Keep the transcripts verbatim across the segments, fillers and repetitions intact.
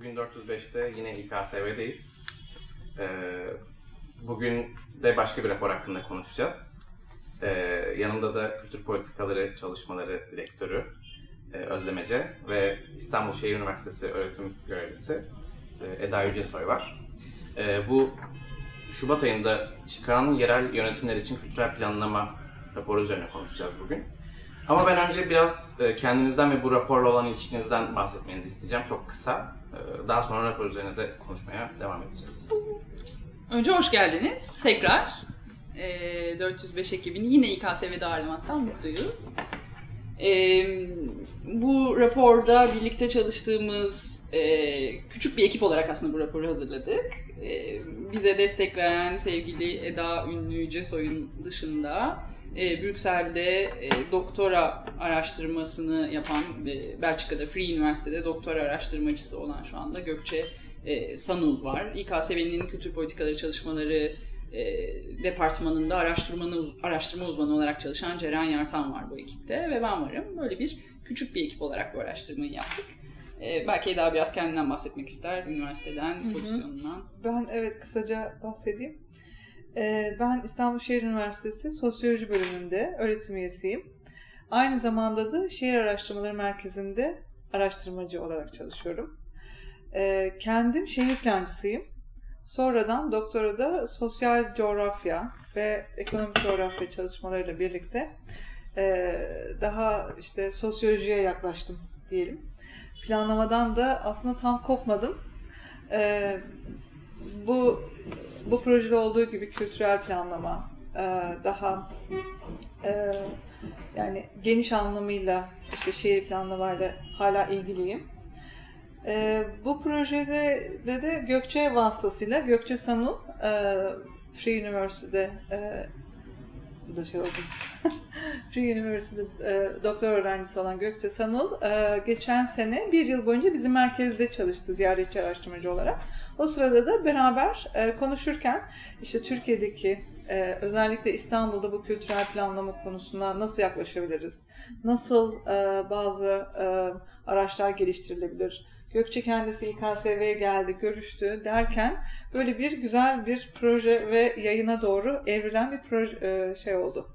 Bugün dört yüz beş'te yine İ K S V'deyiz. Ee, bugün de başka bir rapor hakkında konuşacağız. Ee, yanımda da Kültür Politikaları Çalışmaları Direktörü e, Özlemeci ve İstanbul Şehir Üniversitesi Öğretim Görevlisi e, Eda Yücesoy var. E, bu Şubat ayında çıkan yerel yönetimler için kültürel planlama raporu üzerine konuşacağız bugün. Ama ben önce biraz kendinizden ve bu raporla olan ilişkinizden bahsetmenizi isteyeceğim. Çok kısa. Daha sonra rapor üzerine de konuşmaya devam edeceğiz. Önce hoş geldiniz. Tekrar dört yüz beş ekibini yine İ K S V dairmandan mutluyuz. Bu raporda birlikte çalıştığımız küçük bir ekip olarak aslında bu raporu hazırladık. Bize destek veren sevgili Eda Ünlü Cesoy'un dışında E, Brüksel'de e, doktora araştırmasını yapan, e, Belçika'da Free University'de doktora araştırmacısı olan şu anda Gökçe e, Sanul var. İ K S V'nin Kültür Politikaları Çalışmaları e, Departmanı'nda araştırma uzmanı olarak çalışan Ceren Yartan var bu ekipte ve ben varım. Böyle bir küçük bir ekip olarak bu araştırmayı yaptık. Ee, belki daha biraz kendinden bahsetmek ister, üniversiteden, hı hı. pozisyonundan. Ben evet kısaca bahsedeyim. Ben İstanbul Şehir Üniversitesi Sosyoloji Bölümünde öğretim üyesiyim. Aynı zamanda da Şehir Araştırmaları Merkezi'nde araştırmacı olarak çalışıyorum. Kendim şehir plancısıyım. Sonradan doktora da sosyal coğrafya ve ekonomik coğrafya çalışmalarıyla birlikte daha işte sosyolojiye yaklaştım diyelim. Planlamadan da aslında tam kopmadım. Bu Bu projede olduğu gibi kültürel planlama daha yani geniş anlamıyla işte şehir planlamayla hala ilgiliyim. Bu projede de, de Gökçe vasıtasıyla Gökçe Sanul Free University'de bu da şey oldu. Free University'de doktor öğrencisi olan Gökçe Sanul geçen sene bir yıl boyunca bizim merkezde çalıştı ziyaretçi araştırmacı olarak. O sırada da beraber konuşurken işte Türkiye'deki özellikle İstanbul'da bu kültürel planlama konusuna nasıl yaklaşabiliriz? Nasıl bazı araçlar geliştirilebilir? Gökçe kendisi İ K S V'ye geldi, görüştü derken böyle bir güzel bir proje ve yayına doğru evrilen bir proje şey oldu.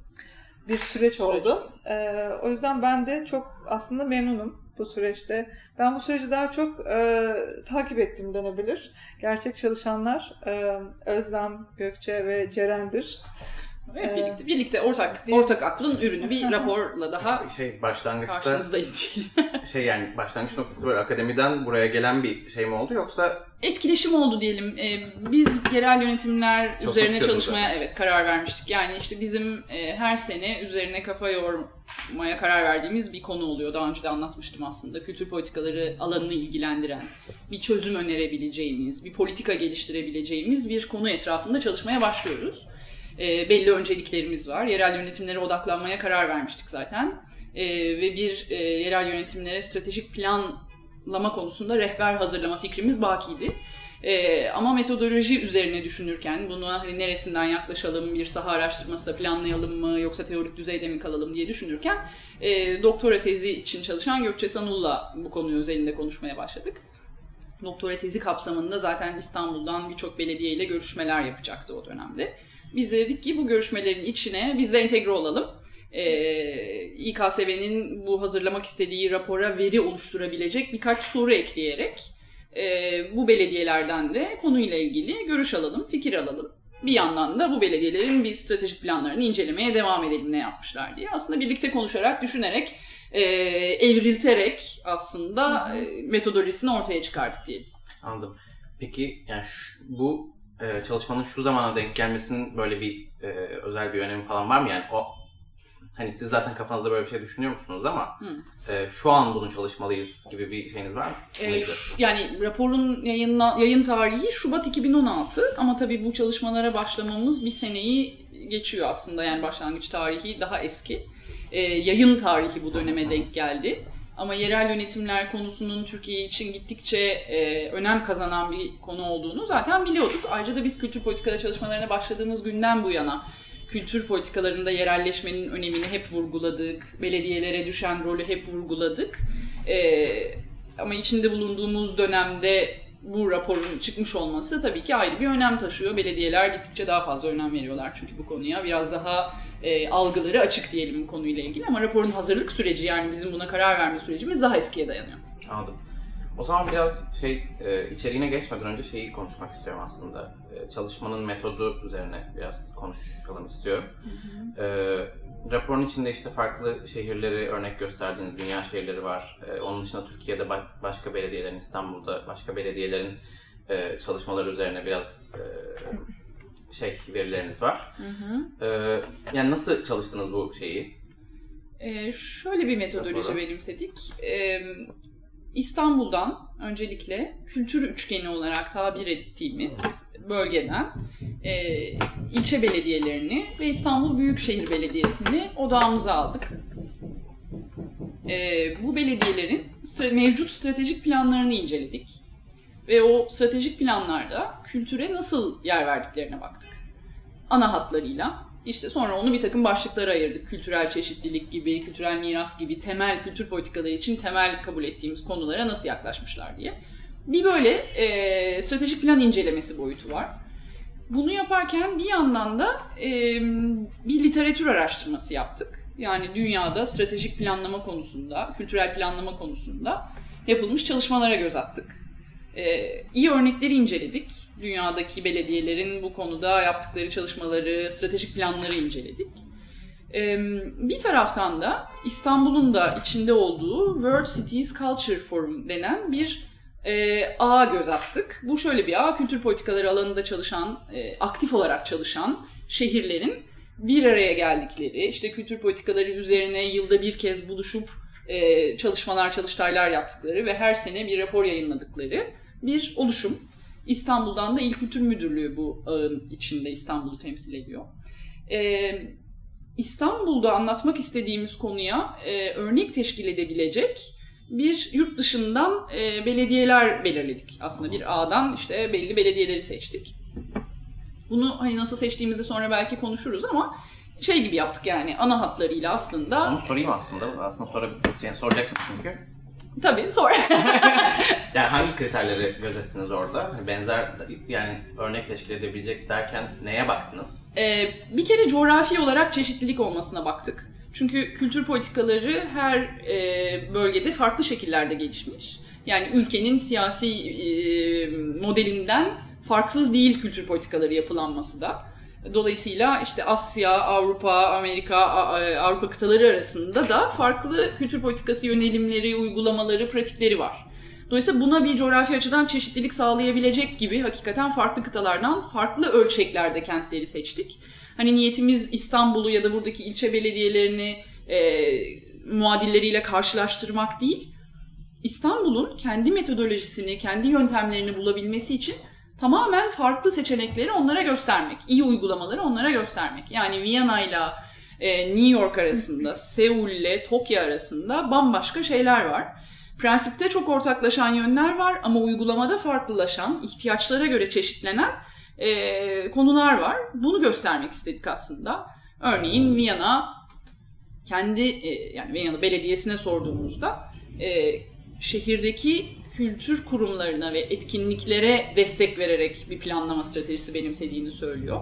Bir süreç oldu. Ee, o yüzden ben de çok aslında memnunum bu süreçte. Ben bu süreci daha çok e, takip ettim denebilir. Gerçek çalışanlar e, Özlem, Gökçe ve Ceren'dir. Evet, birlikte, birlikte ortak bir... ortak aklın ürünü bir raporla daha şey başlangıçta karşınızdayız diyelim. şey yani başlangıç noktası böyle akademiden buraya gelen bir şey mi oldu yoksa etkileşim oldu diyelim. Ee, biz yerel yönetimler çok üzerine çalışmaya da. evet karar vermiştik. Yani işte bizim e, her sene üzerine kafa yormaya karar verdiğimiz bir konu oluyor. Daha önce de anlatmıştım aslında. Kültür politikaları alanını ilgilendiren, bir çözüm önerebileceğimiz, bir politika geliştirebileceğimiz bir konu etrafında çalışmaya başlıyoruz. E, belli önceliklerimiz var. Yerel yönetimlere odaklanmaya karar vermiştik zaten. E, ve bir e, yerel yönetimlere stratejik planlama konusunda rehber hazırlama fikrimiz bakiydi. E, ama metodoloji üzerine düşünürken buna hani neresinden yaklaşalım, bir saha araştırması da planlayalım mı yoksa teorik düzeyde mi kalalım diye düşünürken e, doktora tezi için çalışan Gökçe Sanul'la bu konuyu özelinde konuşmaya başladık. Doktora tezi kapsamında zaten İstanbul'dan birçok belediyeyle görüşmeler yapacaktı o dönemde. Biz de dedik ki bu görüşmelerin içine biz de entegre olalım. Ee, İ K S V'nin bu hazırlamak istediği rapora veri oluşturabilecek birkaç soru ekleyerek e, bu belediyelerden de konuyla ilgili görüş alalım, fikir alalım. Bir yandan da bu belediyelerin biz stratejik planlarını incelemeye devam edelim ne yapmışlar diye. Aslında birlikte konuşarak, düşünerek, e, evrilterek aslında e, metodolojisini ortaya çıkardık diyelim. Anladım. Peki yani şu, bu... Ee, çalışmanın şu zamana denk gelmesinin böyle bir e, özel bir önemi falan var mı? Yani o hani siz zaten kafanızda böyle bir şey düşünüyor musunuz ama e, şu an bunu çalışmalıyız gibi bir şeyiniz var mı? Ee, şu, yani raporun yayınla, yayın tarihi Şubat iki bin on altı ama tabii bu çalışmalara başlamamız bir seneyi geçiyor aslında. Yani başlangıç tarihi daha eski. E, yayın tarihi bu döneme denk geldi. Ama yerel yönetimler konusunun Türkiye için gittikçe e, önem kazanan bir konu olduğunu zaten biliyorduk. Ayrıca da biz kültür politikaları çalışmalarına başladığımız günden bu yana kültür politikalarında yerelleşmenin önemini hep vurguladık. Belediyelere düşen rolü hep vurguladık. E, ama içinde bulunduğumuz dönemde bu raporun çıkmış olması tabii ki ayrı bir önem taşıyor. Belediyeler gittikçe daha fazla önem veriyorlar çünkü bu konuya biraz daha e, algıları açık diyelim bu konuyla ilgili. Ama raporun hazırlık süreci, yani bizim buna karar verme sürecimiz daha eskiye dayanıyor. Anladım. O zaman biraz şey e, içeriğine geçmeden önce şeyi konuşmak istiyorum aslında. E, çalışmanın metodu üzerine biraz konuşalım istiyorum. Hı hı. E, raporun içinde işte farklı şehirleri örnek gösterdiğiniz dünya şehirleri var. E, onun dışında Türkiye'de ba- başka belediyelerin, İstanbul'da başka belediyelerin e, çalışmaları üzerine biraz e, şey verileriniz var. Hı hı. E, yani nasıl çalıştınız bu şeyi? E, şöyle bir metodoloji raporu benimsedik. E, İstanbul'dan öncelikle kültür üçgeni olarak tabir ettiğimiz bölgeden e, ilçe belediyelerini ve İstanbul Büyükşehir Belediyesi'ni odağımıza aldık. E, bu belediyelerin stra- mevcut stratejik planlarını inceledik ve o stratejik planlarda kültüre nasıl yer verdiklerine baktık. Ana hatlarıyla. İşte sonra onu bir takım başlıklara ayırdık. Kültürel çeşitlilik gibi, kültürel miras gibi temel kültür politikaları için temel kabul ettiğimiz konulara nasıl yaklaşmışlar diye. Bir böyle e, stratejik plan incelemesi boyutu var. Bunu yaparken bir yandan da e, bir literatür araştırması yaptık. Yani dünyada stratejik planlama konusunda, kültürel planlama konusunda yapılmış çalışmalara göz attık. Ee, iyi örnekleri inceledik. Dünyadaki belediyelerin bu konuda yaptıkları çalışmaları, stratejik planları inceledik. Ee, bir taraftan da İstanbul'un da içinde olduğu World Cities Culture Forum denen bir e, ağa göz attık. Bu şöyle bir ağ, kültür politikaları alanında çalışan, e, aktif olarak çalışan şehirlerin bir araya geldikleri, işte kültür politikaları üzerine yılda bir kez buluşup e, çalışmalar, çalıştaylar yaptıkları ve her sene bir rapor yayınladıkları bir oluşum. İstanbul'dan da İl Kültür Müdürlüğü bu ağın içinde İstanbul'u temsil ediyor. Ee, İstanbul'da anlatmak istediğimiz konuya e, örnek teşkil edebilecek bir yurt dışından e, belediyeler belirledik. Aslında bir ağdan işte belli belediyeleri seçtik. Bunu hani nasıl seçtiğimizi sonra belki konuşuruz ama şey gibi yaptık, yani ana hatlarıyla aslında. Onu sorayım aslında. Aslında sonra yani soracaktım çünkü. Tabii, sor. Yani hangi kriterleri gözettiniz orada? Benzer, yani örnek teşkil edebilecek derken neye baktınız? Ee, bir kere coğrafi olarak çeşitlilik olmasına baktık. Çünkü kültür politikaları her e, bölgede farklı şekillerde gelişmiş. Yani ülkenin siyasi e, modelinden farksız değil kültür politikaları yapılanması da. Dolayısıyla işte Asya, Avrupa, Amerika, Avrupa kıtaları arasında da farklı kültür politikası yönelimleri, uygulamaları, pratikleri var. Dolayısıyla buna bir coğrafi açıdan çeşitlilik sağlayabilecek gibi hakikaten farklı kıtalardan, farklı ölçeklerde kentleri seçtik. Hani niyetimiz İstanbul'u ya da buradaki ilçe belediyelerini e, muadilleriyle karşılaştırmak değil, İstanbul'un kendi metodolojisini, kendi yöntemlerini bulabilmesi için tamamen farklı seçenekleri onlara göstermek, iyi uygulamaları onlara göstermek. Yani Viyana ile New York arasında, Seul ile Tokyo arasında bambaşka şeyler var. Prensipte çok ortaklaşan yönler var ama uygulamada farklılaşan, ihtiyaçlara göre çeşitlenen e, konular var. Bunu göstermek istedik aslında. Örneğin Viyana, kendi e, yani Viyana Belediyesi'ne sorduğumuzda e, şehirdeki kültür kurumlarına ve etkinliklere destek vererek bir planlama stratejisi benimsediğini söylüyor.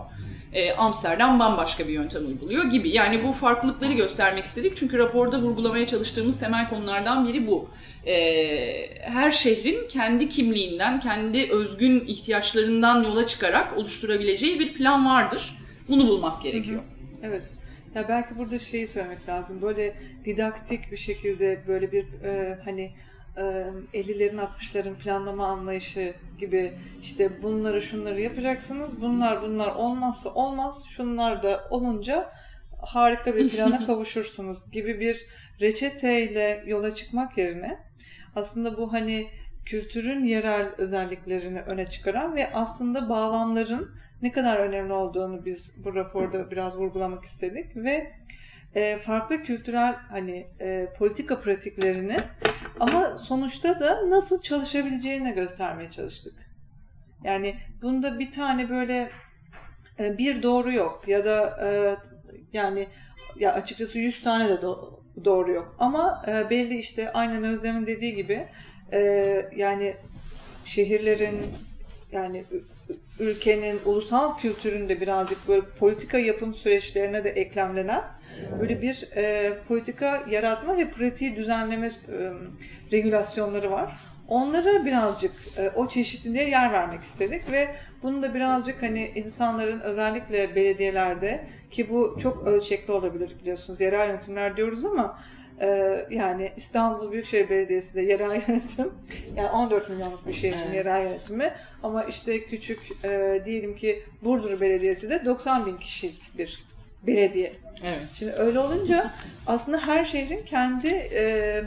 Ee, Amsterdam bambaşka bir yöntem uyguluyor gibi. Yani bu farklılıkları göstermek istedik. Çünkü raporda vurgulamaya çalıştığımız temel konulardan biri bu. Ee, her şehrin kendi kimliğinden, kendi özgün ihtiyaçlarından yola çıkarak oluşturabileceği bir plan vardır. Bunu bulmak gerekiyor. Hı hı. Evet. Ya belki burada şeyi söylemek lazım. Böyle didaktik bir şekilde böyle bir e, hani ellilerin altmışların planlama anlayışı gibi işte bunları şunları yapacaksınız, bunlar bunlar olmazsa olmaz, şunlar da olunca harika bir plana kavuşursunuz gibi bir reçeteyle yola çıkmak yerine aslında bu hani kültürün yerel özelliklerini öne çıkaran ve aslında bağlamların ne kadar önemli olduğunu biz bu raporda biraz vurgulamak istedik ve farklı kültürel hani e, politika pratiklerini ama sonuçta da nasıl çalışabileceğini göstermeye çalıştık. Yani bunda bir tane böyle e, bir doğru yok ya da e, yani ya açıkçası yüz tane de do- doğru yok ama e, belli işte aynen Özlem'in dediği gibi e, yani şehirlerin, yani ülkenin ulusal kültüründe birazcık böyle politika yapım süreçlerine de eklemlenen böyle bir e, politika yaratma ve pratiği düzenleme e, regülasyonları var. Onlara birazcık e, o çeşitliliğe yer vermek istedik ve bunu da birazcık hani insanların, özellikle belediyelerde, ki bu çok ölçekli olabilir biliyorsunuz, yerel yönetimler diyoruz ama e, yani İstanbul Büyükşehir Belediyesi'nde yerel yönetim, yani on dört milyonluk bir şehrin evet. yerel yönetimi, ama işte küçük e, diyelim ki Burdur Belediyesi de doksan bin kişilik bir belediye. Evet. Şimdi öyle olunca aslında her şehrin kendi e,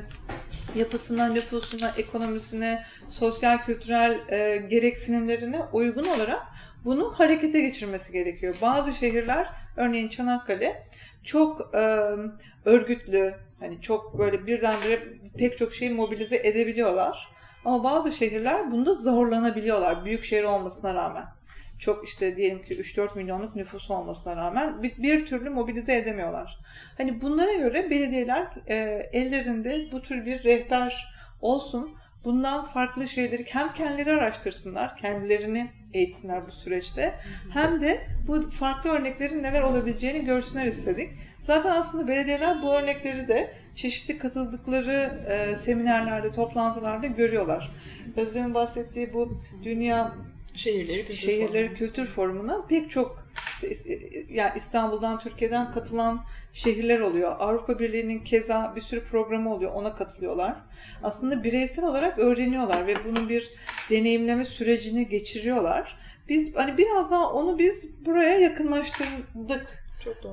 yapısına, nüfusuna, ekonomisine, sosyal kültürel e, gereksinimlerine uygun olarak bunu harekete geçirmesi gerekiyor. Bazı şehirler, örneğin Çanakkale, çok e, örgütlü, hani çok böyle birdenbire pek çok şeyi mobilize edebiliyorlar. Ama bazı şehirler bunda zorlanabiliyorlar, büyük şehir olmasına rağmen. Çok işte diyelim ki üç dört milyonluk nüfus olmasına rağmen bir, bir türlü mobilize edemiyorlar. Hani bunlara göre belediyeler e, ellerinde bu tür bir rehber olsun. Bundan farklı şeyleri hem kendileri araştırsınlar, kendilerini eğitsinler bu süreçte. Hem de bu farklı örneklerin neler olabileceğini görsünler istedik. Zaten aslında belediyeler bu örnekleri de çeşitli katıldıkları e, seminerlerde, toplantılarda görüyorlar. Özlem'in bahsettiği bu dünya... Şehirleri Kültür, Şehirleri Forum. Kültür Forumu'na pek çok, yani İstanbul'dan, Türkiye'den katılan şehirler oluyor. Avrupa Birliği'nin keza bir sürü programı oluyor, ona katılıyorlar. Aslında bireysel olarak öğreniyorlar ve bunun bir deneyimleme sürecini geçiriyorlar. Biz hani biraz daha onu biz buraya yakınlaştırdık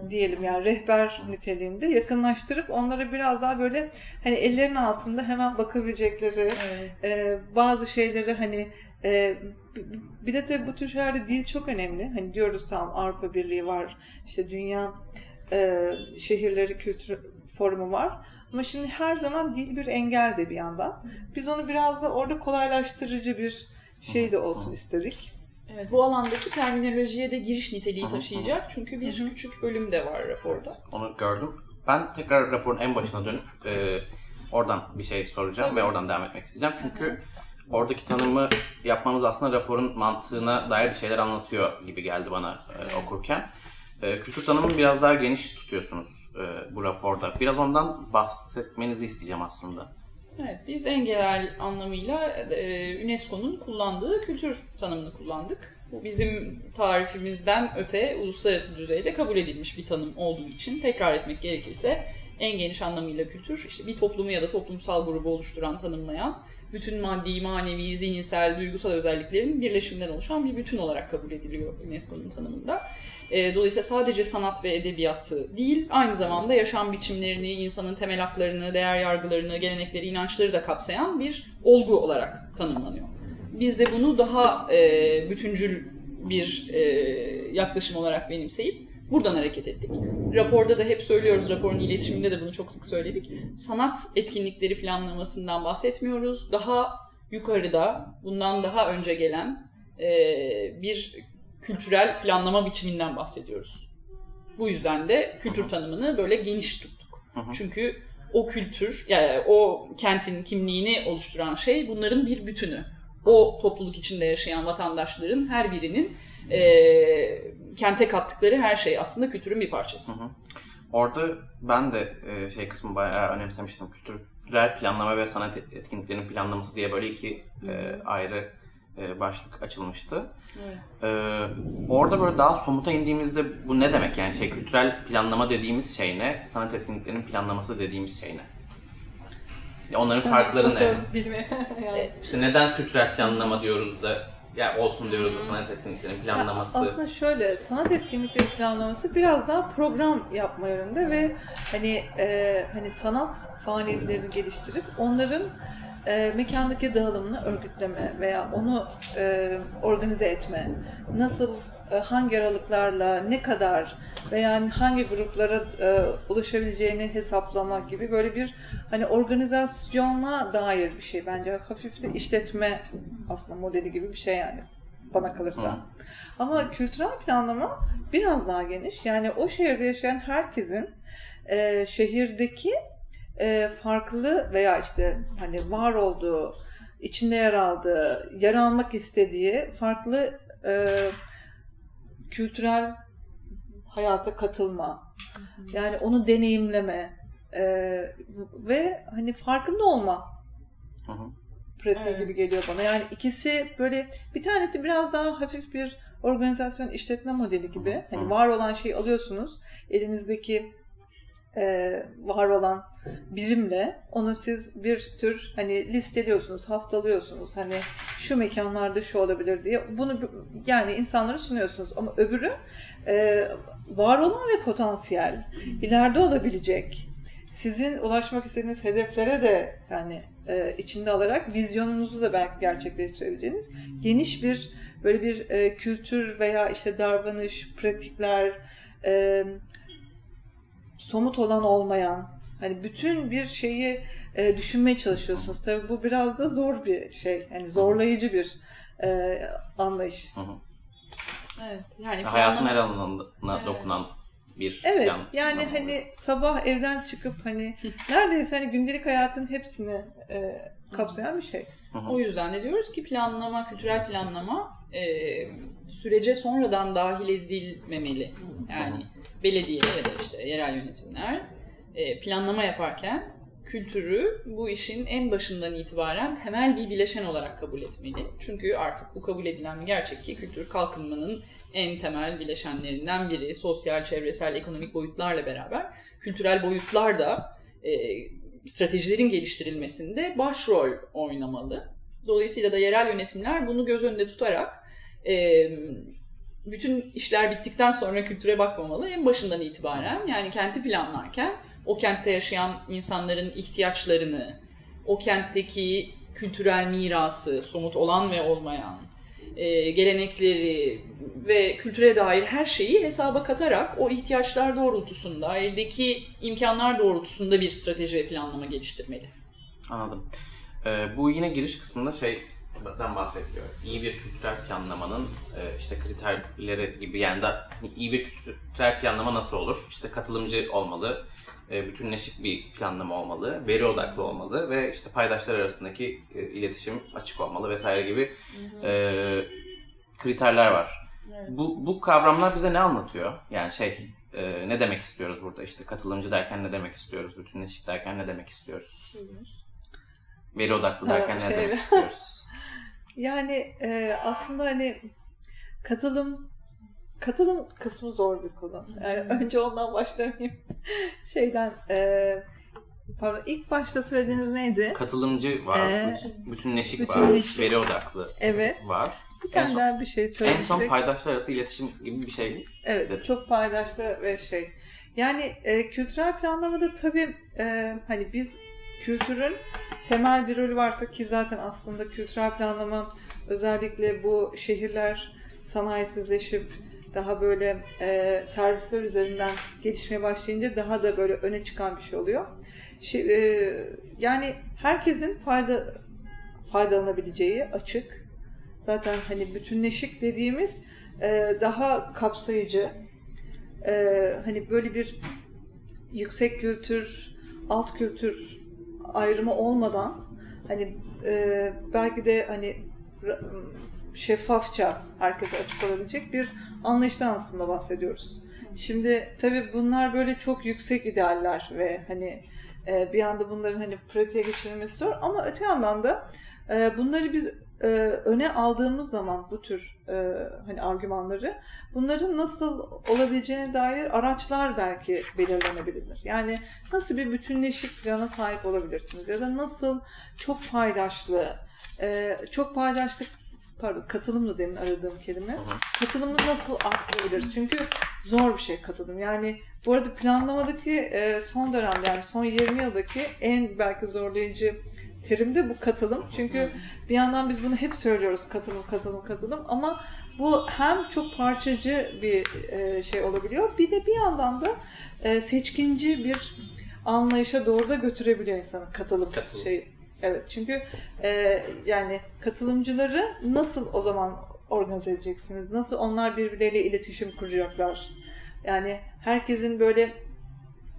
diyelim, yani rehber niteliğinde yakınlaştırıp onları biraz daha böyle hani ellerinin altında hemen bakabilecekleri, evet. e, bazı şeyleri hani e, bir de tabii bu tür şeylerde dil çok önemli. Hani diyoruz tamam Avrupa Birliği var, işte Dünya e, Şehirleri Kültür Forumu var. Ama şimdi her zaman dil bir engel de bir yandan. Biz onu biraz da orada kolaylaştırıcı bir şey de olsun istedik. Evet, bu alandaki terminolojiye de giriş niteliği taşıyacak. Çünkü bir Hı-hı. küçük bölüm de var raporda. Onu gördüm. Ben tekrar raporun en başına dönüp e, oradan bir şey soracağım tabii. ve oradan devam etmek isteyeceğim. Çünkü Hı-hı. oradaki tanımı yapmamız aslında raporun mantığına dair bir şeyler anlatıyor gibi geldi bana e, okurken. E, kültür tanımını biraz daha geniş tutuyorsunuz e, bu raporda. Biraz ondan bahsetmenizi isteyeceğim aslında. Evet, biz en genel anlamıyla e, UNESCO'nun kullandığı kültür tanımını kullandık. Bu bizim tarifimizden öte uluslararası düzeyde kabul edilmiş bir tanım olduğu için, tekrar etmek gerekirse, en geniş anlamıyla kültür, işte bir toplumu ya da toplumsal grubu oluşturan, tanımlayan, bütün maddi, manevi, zihinsel, duygusal özelliklerin birleşiminden oluşan bir bütün olarak kabul ediliyor UNESCO'nun tanımında. Dolayısıyla sadece sanat ve edebiyatı değil, aynı zamanda yaşam biçimlerini, insanın temel haklarını, değer yargılarını, gelenekleri, inançları da kapsayan bir olgu olarak tanımlanıyor. Biz de bunu daha bütüncül bir yaklaşım olarak benimseyip buradan hareket ettik. Raporda da hep söylüyoruz, raporun iletişiminde de bunu çok sık söyledik. Sanat etkinlikleri planlamasından bahsetmiyoruz. Daha yukarıda, bundan daha önce gelen e, bir kültürel planlama biçiminden bahsediyoruz. Bu yüzden de kültür tanımını böyle geniş tuttuk. Hı hı. Çünkü o kültür, yani o kentin kimliğini oluşturan şey bunların bir bütünü. O topluluk içinde yaşayan vatandaşların her birinin E, kente kattıkları her şey aslında kültürün bir parçası. Hı hı. Orada ben de e, şey kısmı bayağı önemsemiştim. Kültürel planlama ve sanat etkinliklerinin planlaması diye böyle iki e, ayrı e, başlık açılmıştı. Evet. E, orada böyle daha somuta indiğimizde bu ne demek? Yani şey, kültürel planlama dediğimiz şey ne? Sanat etkinliklerinin planlaması dediğimiz şey ne? Onların farkları ne? Yani. İşte neden kültürel planlama diyoruz da ya olsun diyoruz da sanat etkinliklerinin planlaması. Ya aslında şöyle, sanat etkinlikleri planlaması biraz daha program yapma yönünde ve hani e, hani sanat faaliyetlerini geliştirip onların e, mekandaki dağılımını örgütleme veya onu e, organize etme. Nasıl, e, hangi aralıklarla, ne kadar veya hangi gruplara e, ulaşabileceğini hesaplama gibi böyle bir hani organizasyona dair bir şey bence. Hafif de işletme aslında modeli gibi bir şey yani bana kalırsa. Hı. Ama kültürel planlama biraz daha geniş. Yani o şehirde yaşayan herkesin e, şehirdeki e, farklı veya işte hani var olduğu içinde yer aldığı, yer almak istediği farklı e, kültürel hayata katılma, hı-hı, yani onu deneyimleme e, ve hani farkında olma, hı-hı, pratiği, evet, gibi geliyor bana. Yani ikisi böyle, bir tanesi biraz daha hafif bir organizasyon işletme modeli gibi. Hani var olan şeyi alıyorsunuz, elinizdeki Ee, var olan birimle onu siz bir tür hani listeliyorsunuz, haftalıyorsunuz. Hani şu mekanlarda şu olabilir diye bunu yani insanlara sunuyorsunuz. Ama öbürü e, var olan ve potansiyel, ileride olabilecek, sizin ulaşmak istediğiniz hedeflere de yani e, içinde alarak vizyonunuzu da belki gerçekleştirebileceğiniz geniş bir böyle bir e, kültür veya işte davranış, pratikler, e, somut olan olmayan, hani bütün bir şeyi e, düşünmeye çalışıyorsunuz. Tabii bu biraz da zor bir şey, yani zorlayıcı bir e, anlayış. Hı hı. Evet, yani hayatın her alanına, evet, dokunan bir. Evet, yan, yani yan hani oluyor. Sabah evden çıkıp hani neredeyse hani gündelik hayatın hepsini e, kapsayan bir şey. Hı hı. O yüzden de diyoruz ki planlama, kültürel planlama e, sürece sonradan dahil edilmemeli. Yani. Hı hı. Belediyeler ya da işte yerel yönetimler planlama yaparken kültürü bu işin en başından itibaren temel bir bileşen olarak kabul etmeli. Çünkü artık bu kabul edilen bir gerçek ki kültür kalkınmanın en temel bileşenlerinden biri. Sosyal, çevresel, ekonomik boyutlarla beraber kültürel boyutlar da stratejilerin geliştirilmesinde başrol oynamalı. Dolayısıyla da yerel yönetimler bunu göz önünde tutarak bütün işler bittikten sonra kültüre bakmamalı. En başından itibaren yani kenti planlarken o kentte yaşayan insanların ihtiyaçlarını, o kentteki kültürel mirası, somut olan ve olmayan e, gelenekleri ve kültüre dair her şeyi hesaba katarak o ihtiyaçlar doğrultusunda, eldeki imkanlar doğrultusunda bir strateji ve planlama geliştirmeli. Anladım. Ee, bu yine giriş kısmında şey... dan bahsediliyor. İyi bir kültürel planlamanın işte kriterleri gibi, yani da iyi bir kültürel planlama nasıl olur? İşte katılımcı olmalı, bütünleşik bir planlama olmalı, veri odaklı olmalı ve işte paydaşlar arasındaki iletişim açık olmalı vesaire gibi, hı hı, E, kriterler var. Evet. Bu bu kavramlar bize ne anlatıyor? Yani şey e, ne demek istiyoruz burada? İşte katılımcı derken ne demek istiyoruz? Bütünleşik derken ne demek istiyoruz? Veri odaklı derken ne demek istiyoruz? Yani e, aslında hani katılım katılım kısmı zor bir konu. Yani önce ondan başlamayayım. Şeyden e, pardon, ilk başta söylediğiniz neydi? Katılımcı var, ee, bütün, bütünleşik, bütünleşik var, veri odaklı, evet, var. Bir tane daha bir şey söyleyecek. En son paydaşlar arası iletişim gibi bir şey. Evet, dedim. Çok paydaşlı ve şey. Yani e, kültürel planlamada tabii e, hani biz kültürün temel bir rolü varsa, ki zaten aslında kültürel planlama özellikle bu şehirler sanayisizleşip daha böyle e, servisler üzerinden gelişmeye başlayınca daha da böyle öne çıkan bir şey oluyor. Şey, e, yani herkesin fayda, faydalanabileceği açık. Zaten hani bütünleşik dediğimiz e, daha kapsayıcı. E, hani böyle bir yüksek kültür, alt kültür ayrımı olmadan hani e, belki de hani şeffafça herkese açık olabilecek bir anlayıştan aslında bahsediyoruz. Şimdi tabii bunlar böyle çok yüksek idealler ve hani e, bir yanda bunların hani pratiğe geçirilmesi zor, ama öte yandan da e, bunları biz e, öne aldığımız zaman bu tür e, hani argümanları, bunların nasıl olabileceğine dair araçlar belki belirlenebilir. Yani nasıl bir bütünleşik plana sahip olabilirsiniz ya da nasıl çok paydaşlı, e, çok paydaşlık, pardon katılımlı demin aradığım kelime, katılımı nasıl arttırabiliriz? Çünkü zor bir şey katılım. Yani bu arada planlamadaki e, son dönemde, yani son yirmi yıldaki en belki zorlayıcı terim de bu katılım. Çünkü bir yandan biz bunu hep söylüyoruz, katılım, katılım, katılım, ama bu hem çok parçacı bir şey olabiliyor, bir de bir yandan da seçkinci bir anlayışa doğru da götürebiliyor insanı katılım, katılım şeyi. Evet, çünkü yani katılımcıları nasıl o zaman organize edeceksiniz? Nasıl onlar birbirleriyle iletişim kuracaklar? Yani herkesin böyle